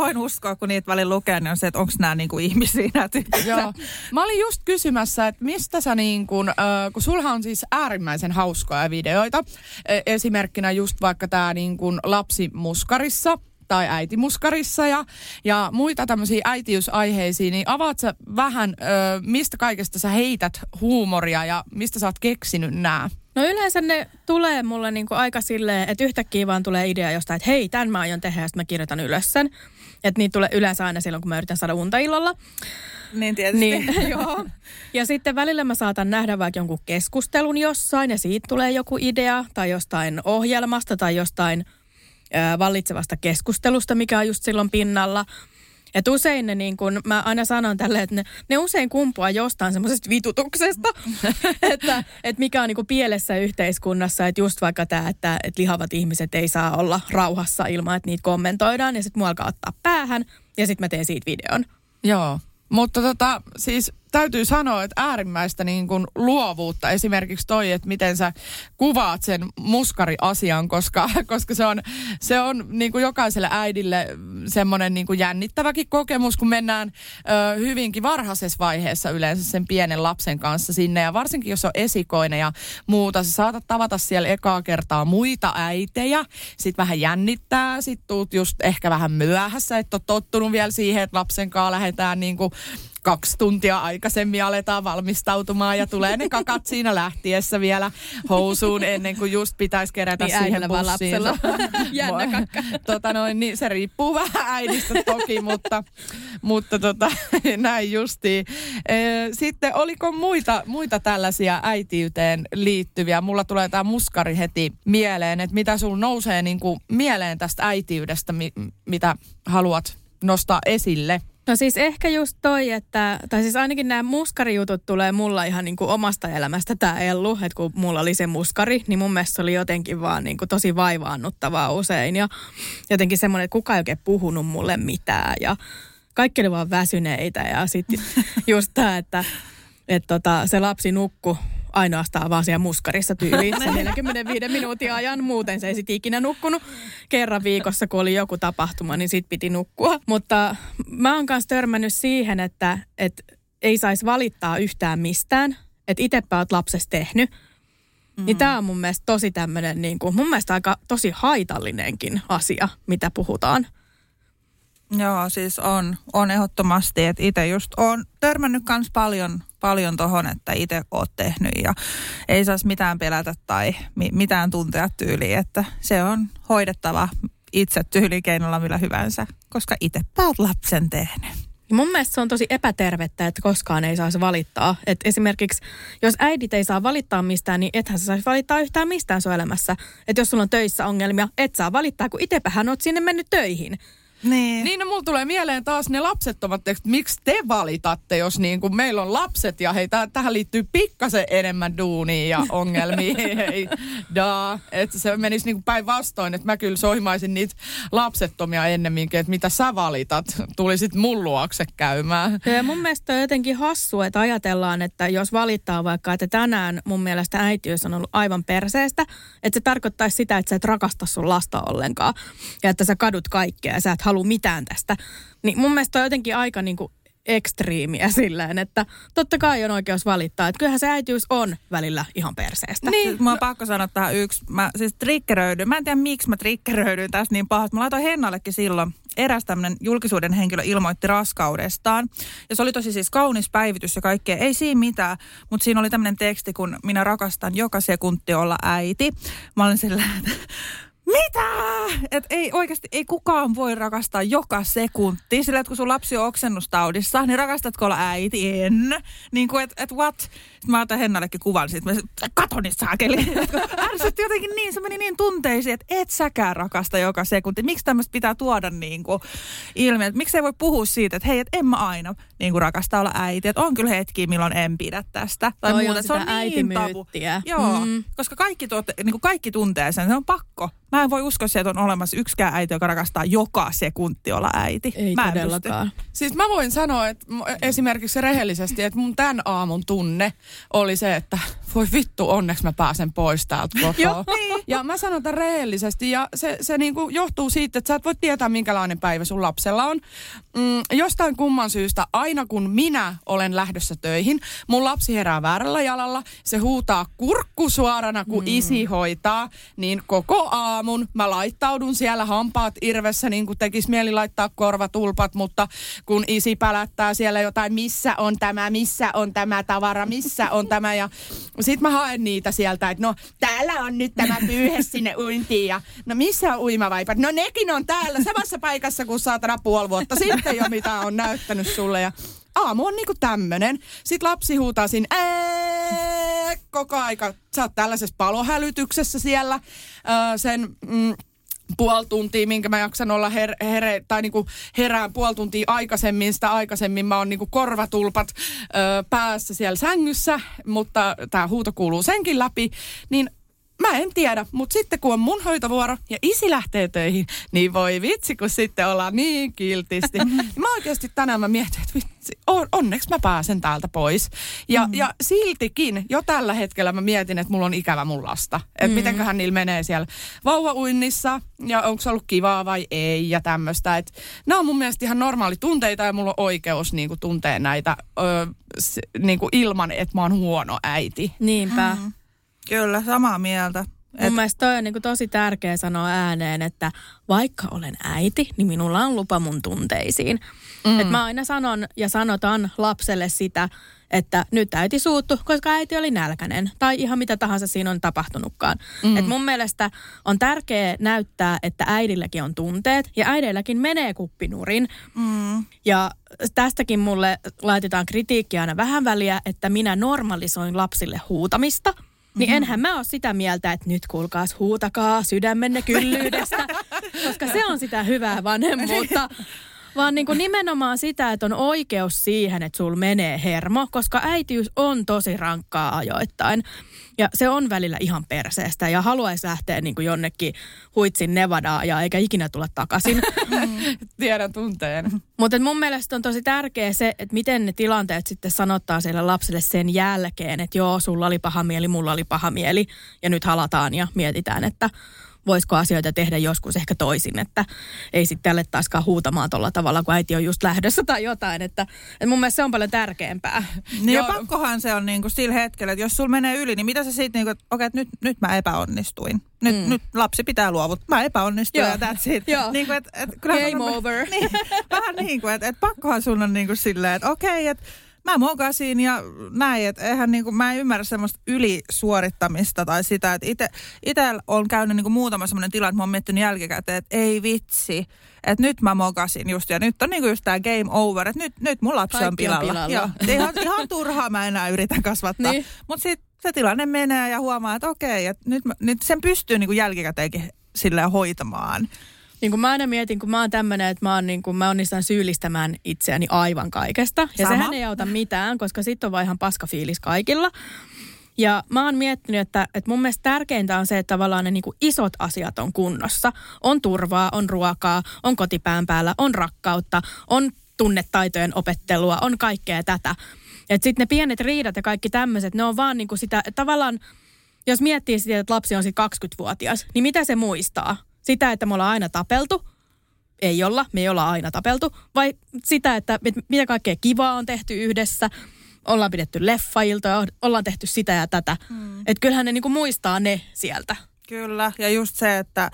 Voin uskoa, kun niitä välillä lukee, niin on se, että onko nämä niinku ihmisiä. Joo. Mä olin just kysymässä, että mistä sä niin kun sulhan on siis äärimmäisen hauskoja videoita. Esimerkkinä just vaikka tää niin kun lapsi muskarissa tai äiti muskarissa ja muita tämmöisiä äitiysaiheisiä, niin avaat sä vähän, mistä kaikesta sä heität huumoria ja mistä sä oot keksinyt nää? No yleensä ne tulee mulle niinku aika silleen, että yhtäkkiä vaan tulee idea jostain, että hei, tämän mä aion tehdä ja sitten mä kirjoitan ylös sen. Että niitä tulee yleensä aina silloin, kun mä yritän saada unta illalla. Niin tietysti. Niin, joo. Ja sitten välillä mä saatan nähdä vaikka jonkun keskustelun jossain ja siitä tulee joku idea tai jostain ohjelmasta tai jostain vallitsevasta keskustelusta, mikä on just silloin pinnalla. Että usein ne niin kuin, mä aina sanon tälleen, että ne usein kumpuaa jostain semmoisesta vitutuksesta, että mikä on niin kuin pielessä yhteiskunnassa, että just vaikka tämä, että lihavat ihmiset ei saa olla rauhassa ilman, että niitä kommentoidaan ja sitten mua alkaa ottaa päähän ja sitten mä teen siitä videon. Joo, mutta siis täytyy sanoa, että äärimmäistä niin kuin luovuutta esimerkiksi toi, että miten sä kuvaat sen muskariasian, koska se on niin kuin jokaiselle äidille semmoinen niin kuin jännittäväkin kokemus, kun mennään hyvinkin varhaisessa vaiheessa yleensä sen pienen lapsen kanssa sinne. Ja varsinkin, jos on esikoinen ja muuta, sä saatat tavata siellä ekaa kertaa muita äitejä. Sitten vähän jännittää, sitten tuut just ehkä vähän myöhässä, että on tottunut vielä siihen, että lapsen kanssa lähdetään niin kuin 2 tuntia aikaisemmin aletaan valmistautumaan ja tulee ne kakat siinä lähtiessä vielä housuun ennen kuin just pitäisi kerätä niin siihen bussiin. Jännä kakka. Niin se riippuu vähän äidistä toki, mutta näin justiin. Sitten oliko muita tällaisia äitiyteen liittyviä? Mulla tulee tämä muskari heti mieleen, että mitä sulla nousee niin kuin mieleen tästä äitiydestä, mitä haluat nostaa esille? No siis ehkä just toi, tai siis ainakin nämä muskarijutut tulee mulla ihan niin kuin omasta elämästä tämä Ellu, että kun mulla oli se muskari, niin mun mielestä se oli jotenkin vaan niin kuin tosi vaivaannuttavaa usein ja jotenkin semmoinen, että kukaan ei oikein puhunut mulle mitään ja kaikki oli vaan väsyneitä ja sitten just tämä, että se lapsi nukkui ainoastaan vaan siellä muskarissa tyyliin 45 minuutin ajan. Muuten se ei sitten ikinä nukkunut kerran viikossa, kun oli joku tapahtuma, niin sitten piti nukkua. Mutta mä oon kanssa törmännyt siihen, että ei saisi valittaa yhtään mistään, että itsepä oot lapsesta tehnyt. Niin tää on mun mielestä tosi tämmönen, niin kuin, mun mielestä aika tosi haitallinenkin asia, mitä puhutaan. Joo, siis on ehdottomasti, että itse just on törmännyt kans paljon tohon, että itse oot tehnyt ja ei saisi mitään pelätä tai mitään tuntea tyyliin, että se on hoidettava itse tyylikeinolla millä hyvänsä, koska itsepä oot lapsen tehnyt. Ja mun mielestä se on tosi epätervettä, että koskaan ei saisi valittaa. Että esimerkiksi, jos äidit ei saa valittaa mistään, niin ethän sä saisi valittaa yhtään mistään sun elämässä. Että jos sulla on töissä ongelmia, et saa valittaa, kun itsepähän oot sinne mennyt töihin. Niin, no mulla tulee mieleen taas ne lapsettomat, että miksi te valitatte, jos niin kuin meillä on lapset ja hei, tähän liittyy pikkasen enemmän duunia ja ongelmia, hei, että se menisi niin kuin päinvastoin, että mä kyllä soimaisin niitä lapsettomia ennemminkin, että mitä sä valitat, tulisit mun luokse käymään. Ja mun mielestä on jotenkin hassua, että ajatellaan, että jos valittaa vaikka, että tänään mun mielestä äitiys on ollut aivan perseestä, että se tarkoittaisi sitä, että sä et rakasta sun lasta ollenkaan ja että sä kadut kaikkea ja sä et halua mitään tästä. Niin mun mielestä on jotenkin aika niinku ekstriimiä silleen, että totta kai on oikeus valittaa. Että kyllähän se äitiys on välillä ihan perseestä. Niin, siis mä oon pakko sanoa tähän yksi. Mä siis triggeröidyn. Mä en tiedä, miksi mä triggeröidyn tässä niin pahasti. Mä laitoin Hennallekin silloin. Eräs tämmöinen julkisuuden henkilö ilmoitti raskaudestaan. Ja se oli tosi siis kaunis päivitys ja kaikkea. Ei siinä mitään, mutta siinä oli tämmöinen teksti, kun minä rakastan joka sekunti olla äiti. Mä olin silleen, että mitä? Et ei oikeasti, ei kukaan voi rakastaa joka sekunti. Sillä, että kun sun lapsi on oksennustaudissa, niin rakastatko olla äiti? En. Niin kuin, et what? Sitten mä otan Hennallekin kuvan siitä. Mä katon niitä saakeli. Ärsytti jotenkin niin, se meni niin tunteisiin, että et säkään rakasta joka sekunti. Miksi tämmöistä pitää tuoda niin kuin ilmi? Miksi ei voi puhua siitä, että hei, et en mä aina niin kuin rakasta olla äiti. Et on kyllä hetkiä, milloin en pidä tästä. Tai muuta, se on niin tabu. Joo, koska kaikki tuntee sen, se on pakko. Mä en voi uskoa, että on olemassa yksikään äiti, joka rakastaa joka sekunti olla äiti. Ei mä todellakaan. Siis mä voin sanoa, että esimerkiksi rehellisesti, että mun tämän aamun tunne oli se, että voi vittu, onneksi mä pääsen pois täältä kotoa. Ja mä sanon tämän rehellisesti ja se niinku johtuu siitä, että sä et voi tietää, minkälainen päivä sun lapsella on. Jostain kumman syystä, aina kun minä olen lähdössä töihin, mun lapsi herää väärällä jalalla, se huutaa kurkku suorana, kun isi hoitaa, niin koko aamun mä laittaudun siellä hampaat irvessä, niin kuin tekisi mieli laittaa korvatulpat, mutta kun isi pälättää siellä jotain, missä on tämä tavara, missä on tämä ja sit mä haen niitä sieltä, että no täällä on nyt tämä pyyhe sinne uintiin ja no missä on uimavaipat? No nekin on täällä samassa paikassa kuin saatana puoli vuotta sitten jo, mitä on näyttänyt sulle ja aamu on niinku tämmönen. Sit lapsi huutaa siinä koko aika. Sä oot tällaisessa palohälytyksessä siellä puoli tuntia, minkä mä jaksan olla herään puoli tuntia aikaisemmin. Sitä aikaisemmin mä oon niinku korvatulpat päässä siellä sängyssä, mutta tää huuto kuuluu senkin läpi, niin mä en tiedä, mutta sitten kun on mun hoitovuoro ja isi lähtee töihin, niin voi vitsi, kun sitten ollaan niin kiltisti. Mä oikeasti tänään mä mietin, että vitsi, onneksi mä pääsen täältä pois. Ja siltikin jo tällä hetkellä mä mietin, että mulla on ikävä mun lasta. Että mitenköhän niillä menee siellä vauvauinnissa ja onko se ollut kivaa vai ei ja tämmöistä. Että nämä on mun mielestä ihan normaali tunteita ja mulla on oikeus niinku tuntee näitä niinku ilman, että mä oon huono äiti. Niinpä. Kyllä, samaa mieltä. Mun mielestä toi on niin kuin tosi tärkeä sanoa ääneen, että vaikka olen äiti, niin minulla on lupa mun tunteisiin. Et mä aina sanon ja sanotan lapselle sitä, että nyt äiti suuttu, koska äiti oli nälkäinen. Tai ihan mitä tahansa siinä on tapahtunutkaan. Et mun mielestä on tärkeää näyttää, että äidilläkin on tunteet ja äideilläkin menee kuppinurin. Ja tästäkin mulle laitetaan kritiikkiä aina vähän väliä, että minä normalisoin lapsille huutamista. Niin enhän mä ole sitä mieltä, että nyt kuulkaas huutakaa sydämenne kyllyydestä, koska se on sitä hyvää vanhemmuutta. Vaan niin kuin nimenomaan sitä, että on oikeus siihen, että sul menee hermo, koska äitiys on tosi rankkaa ajoittain. Ja se on välillä ihan perseestä ja haluaisi lähteä niin kuin jonnekin huitsin Nevadaan ja eikä ikinä tulla takaisin. Tiedän tunteen. Mutta mun mielestä on tosi tärkeä se, että miten ne tilanteet sitten sanottaa siellä lapselle sen jälkeen, että joo, sulla oli paha mieli, mulla oli paha mieli ja nyt halataan ja mietitään, että voisiko asioita tehdä joskus ehkä toisin, että ei sitten tälle taaskaan huutamaan tuolla tavalla, kun äiti on just lähdössä tai jotain. Että mun mielestä se on paljon tärkeämpää. Niin ja pakkohan se on niin kuin sillä hetkellä, että jos sulla menee yli, niin mitä sä siitä, niin kuin, että okei, nyt mä epäonnistuin. Nyt lapsi pitää luovuttaa. Mä epäonnistuin ja that's it. Niin kuin, game over. Niin, vähän niin kuin, että pakkohan sun on niin kuin silleen, että okei, että mä mokasin ja näin, että eihän niinku, mä en ymmärrä semmoista ylisuorittamista tai sitä, että itsellä on käynyt niinku muutama semmoinen tilanne, että mä oon miettinyt jälkikäteen, että ei vitsi, että nyt mä mokasin just ja nyt on niinku just tää game over, että nyt mun lapsi on pilalla. Joo, ihan turhaa mä enää yritän kasvattaa, niin. Mutta sitten se tilanne menee ja huomaa, että okei, että nyt sen pystyy niinku jälkikäteenkin silleen hoitamaan. Niin kuin mä aina mietin, kun mä oon tämmönen, että mä onnistan syyllistämään itseäni aivan kaikesta. Ja sehän ei auta mitään, koska sit on vaan ihan paska fiilis kaikilla. Ja mä oon miettinyt, että mun mielestä tärkeintä on se, että tavallaan ne niin kuin isot asiat on kunnossa. On turvaa, on ruokaa, on kotipään päällä, on rakkautta, on tunnetaitojen opettelua, on kaikkea tätä. Että sit ne pienet riidat ja kaikki tämmöiset, ne on vaan niin kuin sitä, tavallaan, jos miettii sitä, että lapsi on sit 20-vuotias, niin mitä se muistaa? Sitä, että me ollaan aina tapeltu, me ei olla aina tapeltu, vai sitä, että mitä kaikkea kivaa on tehty yhdessä, ollaan pidetty leffailtoja, ollaan tehty sitä ja tätä. Että kyllähän ne niinku muistaa ne sieltä. Kyllä, ja just se, että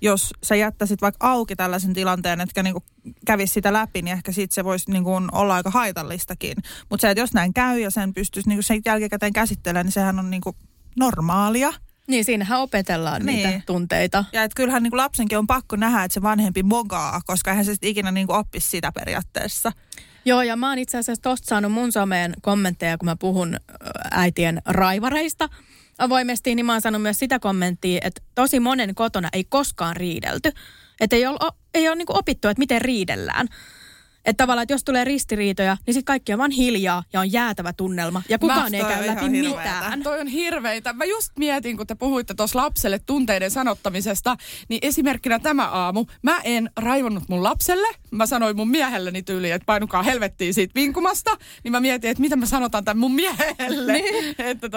jos sä jättäisit vaikka auki tällaisen tilanteen, etkä niinku kävisi sitä läpi, niin ehkä siitä se voisi niinku olla aika haitallistakin. Mutta se, että jos näin käy ja sen pystyisi niinku sen jälkikäteen käsittelemään, niin sehän on niinku normaalia. Niin, siinähän opetellaan niitä tunteita. Ja et kyllähän niinku lapsenkin on pakko nähdä, että se vanhempi mogaa, koska eihän se ikinä niinku oppisi sitä periaatteessa. Joo, ja mä oon itse asiassa tosta saanut mun someen kommentteja, kun mä puhun äitien raivareista avoimesti, niin mä oon saanut myös sitä kommenttia, että tosi monen kotona ei koskaan riidelty. Että ei ole niinku opittu, että miten riidellään. Että tavallaan, että jos tulee ristiriitoja, niin sitten kaikki on vaan hiljaa ja on jäätävä tunnelma. Ja kukaan ei käy läpi mitään. Toi on hirveitä. Mä just mietin, kun te puhuitte tuossa lapselle tunteiden sanottamisesta, niin esimerkkinä tämä aamu. Mä en raivonnut mun lapselle. Mä sanoin mun miehelleni tyyliin, että painukaa helvettiin siitä vinkumasta. Niin mä mietin, että mitä mä sanotaan tämän mun miehelle. Niin. Että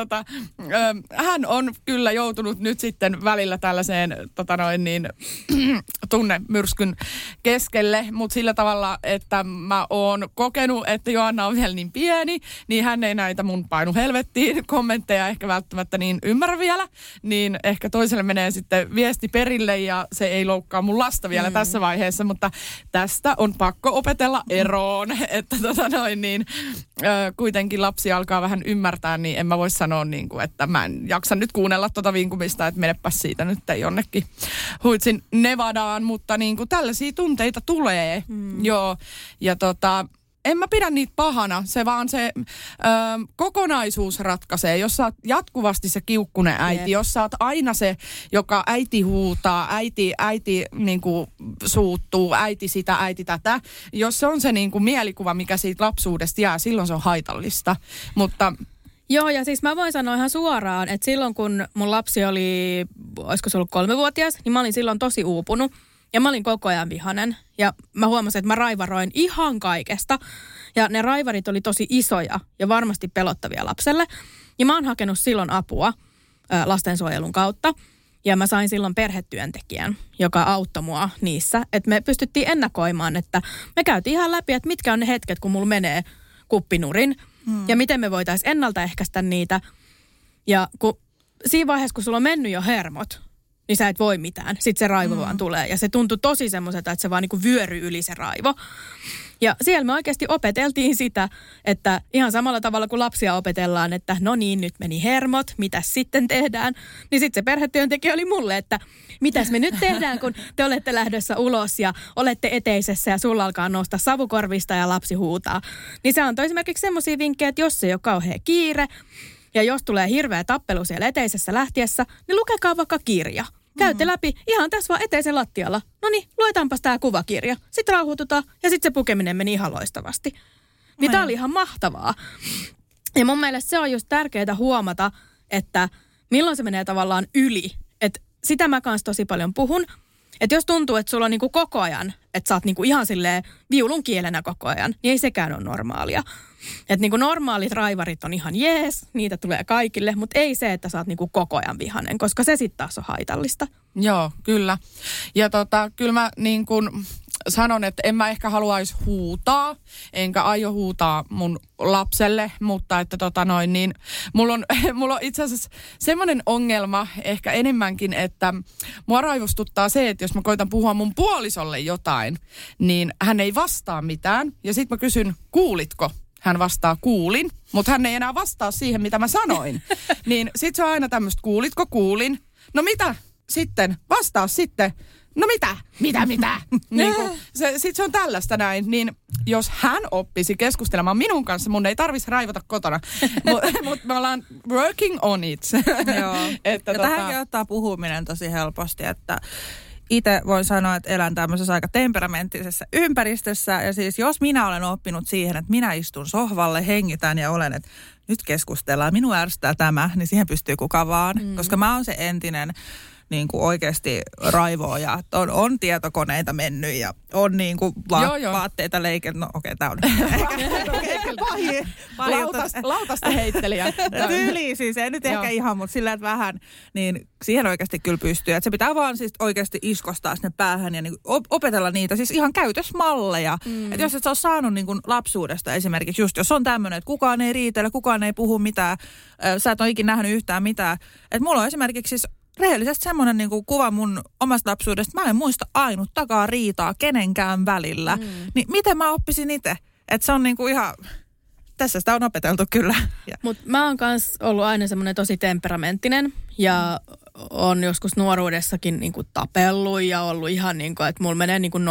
hän on kyllä joutunut nyt sitten välillä tällaiseen tunnemyrskyn keskelle, mutta sillä tavalla, että mä oon kokenut, että Joanna on vielä niin pieni, niin hän ei näitä mun painu helvettiin kommentteja ehkä välttämättä niin ymmärrä vielä. Niin ehkä toiselle menee sitten viesti perille ja se ei loukkaa mun lasta vielä tässä vaiheessa, mutta tästä on pakko opetella eroon, että kuitenkin lapsi alkaa vähän ymmärtää, niin en mä voi sanoa niin kuin, että mä en jaksa nyt kuunnella vinkumista, että menepäs siitä nyt jonnekin huitsin Nevadaan, mutta niin kuin tällaisia tunteita tulee, joo. Ja en mä pidä niitä pahana, se vaan se kokonaisuus ratkaisee. Jos sä oot jatkuvasti se kiukkunen äiti, jos sä oot aina se, joka äiti huutaa, äiti niinku suuttuu, äiti sitä, äiti tätä. Jos se on se niinku mielikuva, mikä siitä lapsuudesta jää, silloin se on haitallista. Mutta joo, ja siis mä voin sanoa ihan suoraan, että silloin kun mun lapsi oli, olisiko se ollut 3-vuotias, niin mä olin silloin tosi uupunut. Ja mä olin koko ajan vihanen. Ja mä huomasin, että mä raivaroin ihan kaikesta. Ja ne raivarit oli tosi isoja ja varmasti pelottavia lapselle. Ja mä oon hakenut silloin apua lastensuojelun kautta. Ja mä sain silloin perhetyöntekijän, joka auttoi mua niissä. Että me pystyttiin ennakoimaan, että me käytiin ihan läpi, että mitkä on ne hetket, kun mulla menee kuppinurin. Ja miten me voitaisiin ennaltaehkäistä niitä. Ja kun, siinä vaiheessa, kun sulla on mennyt jo hermot, niin sä et voi mitään. Sitten se raivo vaan tulee. Ja se tuntui tosi semmoiselta, että se vaan niinku vyöry yli se raivo. Ja siellä me oikeasti opeteltiin sitä, että ihan samalla tavalla kuin lapsia opetellaan, että no niin, nyt meni hermot, mitäs sitten tehdään. Niin sitten se perhetyöntekijä oli mulle, että mitäs me nyt tehdään, kun te olette lähdössä ulos ja olette eteisessä ja sulla alkaa nousta savukorvista ja lapsi huutaa. Niin se antoi esimerkiksi semmoisia vinkkejä, että jos ei ole kauhean kiire, ja jos tulee hirveä tappelu siellä eteisessä lähtiessä, niin lukekaa vaikka kirja. Käytte läpi ihan tässä vaan eteisen lattialla. No niin, luetaanpas tämä kuvakirja. Sitten rauhoitutaan ja sitten se pukeminen meni ihan loistavasti. Niin tämä oli ihan mahtavaa. Ja mun mielestä se on just tärkeää huomata, että milloin se menee tavallaan yli. Et sitä mä kanssa tosi paljon puhun. Että jos tuntuu, että sulla on niinku koko ajan, että sä oot niinku ihan silleen viulun kielenä koko ajan, niin ei sekään ole normaalia. Että niinku normaalit raivarit on ihan jees, niitä tulee kaikille, mutta ei se, että sä oot niinku koko ajan vihainen, koska se sitten taas on haitallista. Joo, kyllä. Ja kyllä mä niin kun sanon, että en mä ehkä haluaisi huutaa, enkä aio huutaa mun lapselle, mutta että niin mulla on itse asiassa semmoinen ongelma ehkä enemmänkin, että mua raivostuttaa se, että jos mä koitan puhua mun puolisolle jotain, niin hän ei vastaa mitään ja sit mä kysyn, kuulitko? Hän vastaa kuulin, mutta hän ei enää vastaa siihen, mitä mä sanoin. Niin sit se on aina tämmöistä, kuulitko, kuulin. No mitä sitten? Vastaa sitten. No mitä? Mitä? Niin kun se on tällaista näin, niin jos hän oppisi keskustelemaan minun kanssa, mun ei tarvitsisi raivota kotona. Mutta me ollaan working on it. Joo. Ja tähänkin ottaa puhuminen tosi helposti, että itse voin sanoa, että elän tämmöisessä aika temperamenttisessa ympäristössä. Ja siis jos minä olen oppinut siihen, että minä istun sohvalle, hengitän ja olen, että nyt keskustellaan, minua ärsyttää tämä, niin siihen pystyy kuka vaan. Koska mä oon se entinen niin kuin oikeasti raivoa ja on tietokoneita mennyt ja on niin kuin vaatteita leikelty. No okei, tää on lautasta heittelijä. Tyyli siis, ei nyt ehkä ihan, mutta sillä että vähän, niin siihen oikeasti kyllä pystyy. Että se pitää vaan siis oikeasti iskostaa sinne päähän ja niin opetella niitä siis ihan käytösmalleja. Että jos et sä ole saanut niin kuin lapsuudesta esimerkiksi, just jos on tämmöinen, että kukaan ei riitele, kukaan ei puhu mitään, sä et ole ikinä nähnyt yhtään mitään. Että mulla on esimerkiksi siis rehellisesti semmoinen niinku kuva mun omasta lapsuudesta, mä en muista ainuttakaan riitaa kenenkään välillä. Niin miten mä oppisin itse? Että se on niinku ihan, tässä sitä on opeteltu kyllä. Mutta mä oon kans ollut aina semmoinen tosi temperamenttinen ja on joskus nuoruudessakin niinku tapellut ja ollut ihan niinku, että mulla menee niinku 0-100.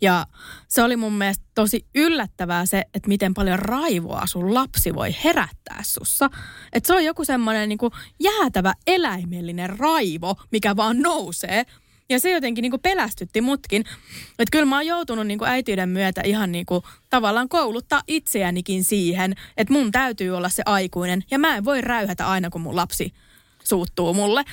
Ja se oli mun mielestä tosi yllättävää se, että miten paljon raivoa sun lapsi voi herättää sussa. Että se on joku semmoinen niinku jäätävä eläimellinen raivo, mikä vaan nousee. Ja se jotenkin niinku pelästytti mutkin. Että kyllä mä oon joutunut niinku äitiyden myötä ihan niinku tavallaan kouluttaa itseänikin siihen, että mun täytyy olla se aikuinen. Ja mä en voi räyhätä aina, kun mun lapsi suuttuu mulle.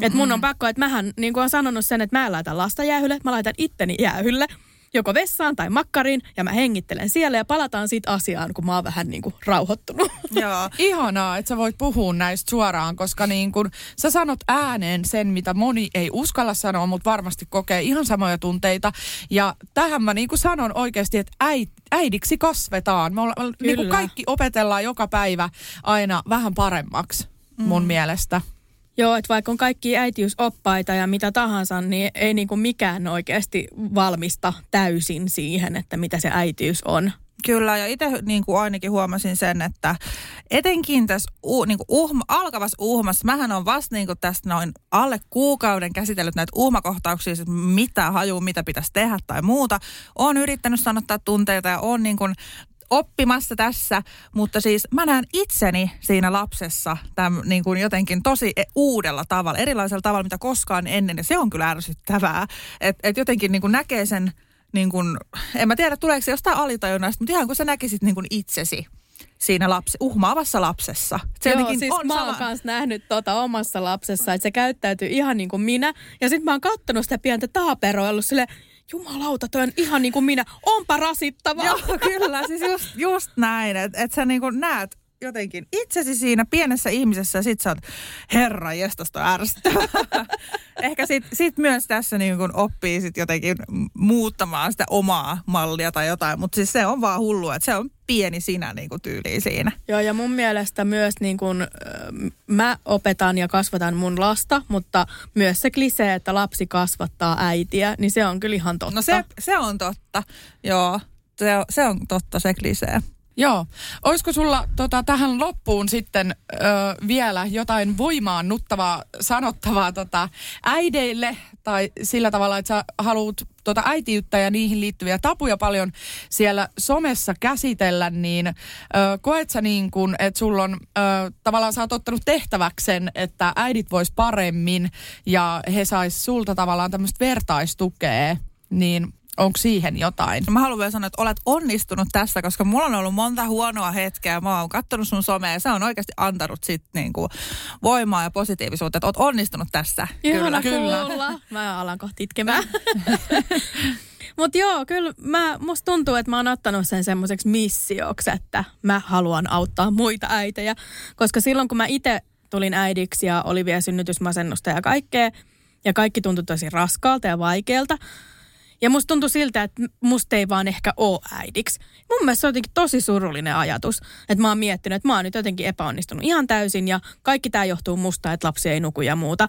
Että mun on pakko, että mähän niin kuin on sanonut sen, että mä en laita lasta jäähylle, mä laitan itteni jäähylle. Joko vessaan tai makkariin, ja mä hengittelen siellä ja palataan siitä asiaan, kun mä oon vähän niin kuin rauhoittunut. Joo, ihanaa, että sä voit puhua näistä suoraan, koska niin kuin sä sanot ääneen sen, mitä moni ei uskalla sanoa, mutta varmasti kokee ihan samoja tunteita. Ja tähän mä niin kuin sanon oikeasti, että äidiksi kasvetaan. Me ollaan, niin kuin kaikki opetellaan joka päivä aina vähän paremmaksi mun mielestä. Joo, että vaikka on kaikki äitiysoppaita ja mitä tahansa, niin ei niinku mikään oikeasti valmista täysin siihen, että mitä se äitiys on. Kyllä, ja itse niin kuin ainakin huomasin sen, että etenkin tässä alkavassa uhmassa, mähän on vasta niin kuin tässä noin alle kuukauden käsitellyt näitä uhmakohtauksia, siis mitä hajuu, mitä pitäisi tehdä tai muuta. Olen yrittänyt sanottaa tunteita ja olen niin kuin oppimassa tässä, mutta siis mä näen itseni siinä lapsessa tämän, niin kuin jotenkin tosi uudella tavalla, erilaisella tavalla, mitä koskaan ennen, ja se on kyllä ärsyttävää, että et jotenkin niin kuin näkee sen, niin kuin, en mä tiedä tuleeko se jostain alitajunnasta, mutta ihan kun sä näkisit niin kuin itsesi siinä uhmaavassa lapsessa. Se joo, siis on mä oon kanssa nähnyt omassa lapsessa, että se käyttäytyy ihan niin kuin minä, ja sit mä oon kattonut sitä pientä taaperoa, ollut silleen, jumalauta, toi on ihan niin kuin minä. Onpa rasittavaa. Joo, kyllä. Siis just näin, että sä niin kuin näet jotenkin itsesi siinä pienessä ihmisessä ja sit sä oot, herra jestas, toi ärsyttävää. Ehkä sit myös tässä niin kuin oppii sit jotenkin muuttamaan sitä omaa mallia tai jotain, mutta siis se on vaan hullua, että se on pieni sinä niin kuin tyyliin siinä. Joo, ja mun mielestä myös niin kuin, mä opetan ja kasvatan mun lasta, mutta myös se klisee, että lapsi kasvattaa äitiä, niin se on kyllä ihan totta. No se on totta, joo. Se on totta se klisee. Joo. Olisiko sulla tähän loppuun sitten vielä jotain voimaannuttavaa, sanottavaa äideille tai sillä tavalla, että sä haluat äitiyttä ja niihin liittyviä tapuja paljon siellä somessa käsitellä, niin koet sä niin kuin, että sulla on tavallaan sä oot ottanut tehtäväksen, että äidit vois paremmin ja he sais sulta tavallaan tämmöistä vertaistukea, niin onko siihen jotain? Mä haluan vielä sanoa, että olet onnistunut tässä, koska mulla on ollut monta huonoa hetkeä. Mä oon kattonut sun somea ja sä on oikeasti antanut sit niinku voimaa ja positiivisuutta, että oot onnistunut tässä. Ihana kyllä. Mä alan kohta itkemään. Mutta joo, kyllä musta tuntuu, että mä oon ottanut sen semmoiseksi missioksi, että mä haluan auttaa muita äitejä. Koska silloin, kun mä itse tulin äidiksi ja oli vielä synnytysmasennusta ja kaikkea, ja kaikki tuntui tosi raskaalta ja vaikealta, ja musta tuntui siltä, että musta ei vaan ehkä ole äidiksi. Mun mielestä se on jotenkin tosi surullinen ajatus, että mä oon miettinyt, että mä oon nyt jotenkin epäonnistunut ihan täysin ja kaikki tää johtuu musta, että lapsi ei nuku ja muuta.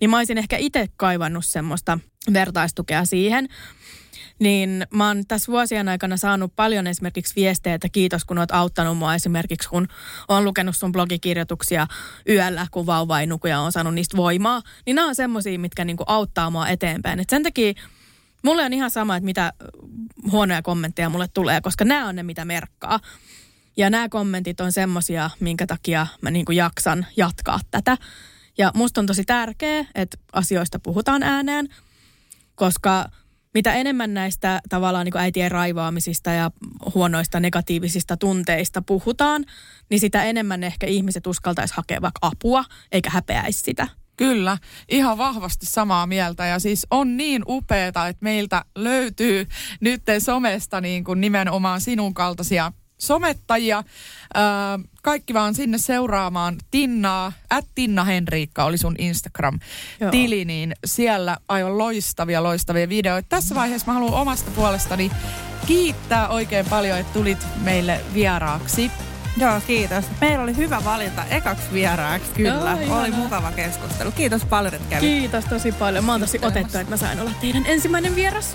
Niin mä oisin ehkä itse kaivannut semmoista vertaistukea siihen. Niin mä oon tässä vuosien aikana saanut paljon esimerkiksi viestejä, että kiitos kun oot auttanut mua esimerkiksi, kun oon lukenut sun blogikirjoituksia yöllä, kun vauva ei nuku ja oon saanut niistä voimaa. Niin nämä on semmosia, mitkä niinku auttaa mua eteenpäin. Et sen takia mulle on ihan sama, että mitä huonoja kommentteja mulle tulee, koska nämä on ne, mitä merkkaa. Ja nämä kommentit on semmosia, minkä takia mä niinku jaksan jatkaa tätä. Ja musta on tosi tärkeää, että asioista puhutaan ääneen, koska mitä enemmän näistä tavallaan niinku äitien raivaamisista ja huonoista negatiivisista tunteista puhutaan, niin sitä enemmän ehkä ihmiset uskaltaisi hakea vaikka apua, eikä häpeäisi sitä. Kyllä, ihan vahvasti samaa mieltä ja siis on niin upeeta, että meiltä löytyy nyt somesta niin kuin nimenomaan sinun kaltaisia somettajia. Kaikki vaan sinne seuraamaan Tinnaa, @Tinna Henriikka oli sun Instagram-tili, niin siellä aivan loistavia videoita. Tässä vaiheessa mä haluan omasta puolestani kiittää oikein paljon, että tulit meille vieraaksi. Joo, kiitos. Meillä oli hyvä valinta ekaksi vieraaksi, kyllä. Joo, oli mukava keskustelu. Kiitos paljon, että kävit. Kiitos tosi paljon. Mä oon tosi otettu, että mä sain olla teidän ensimmäinen vieras.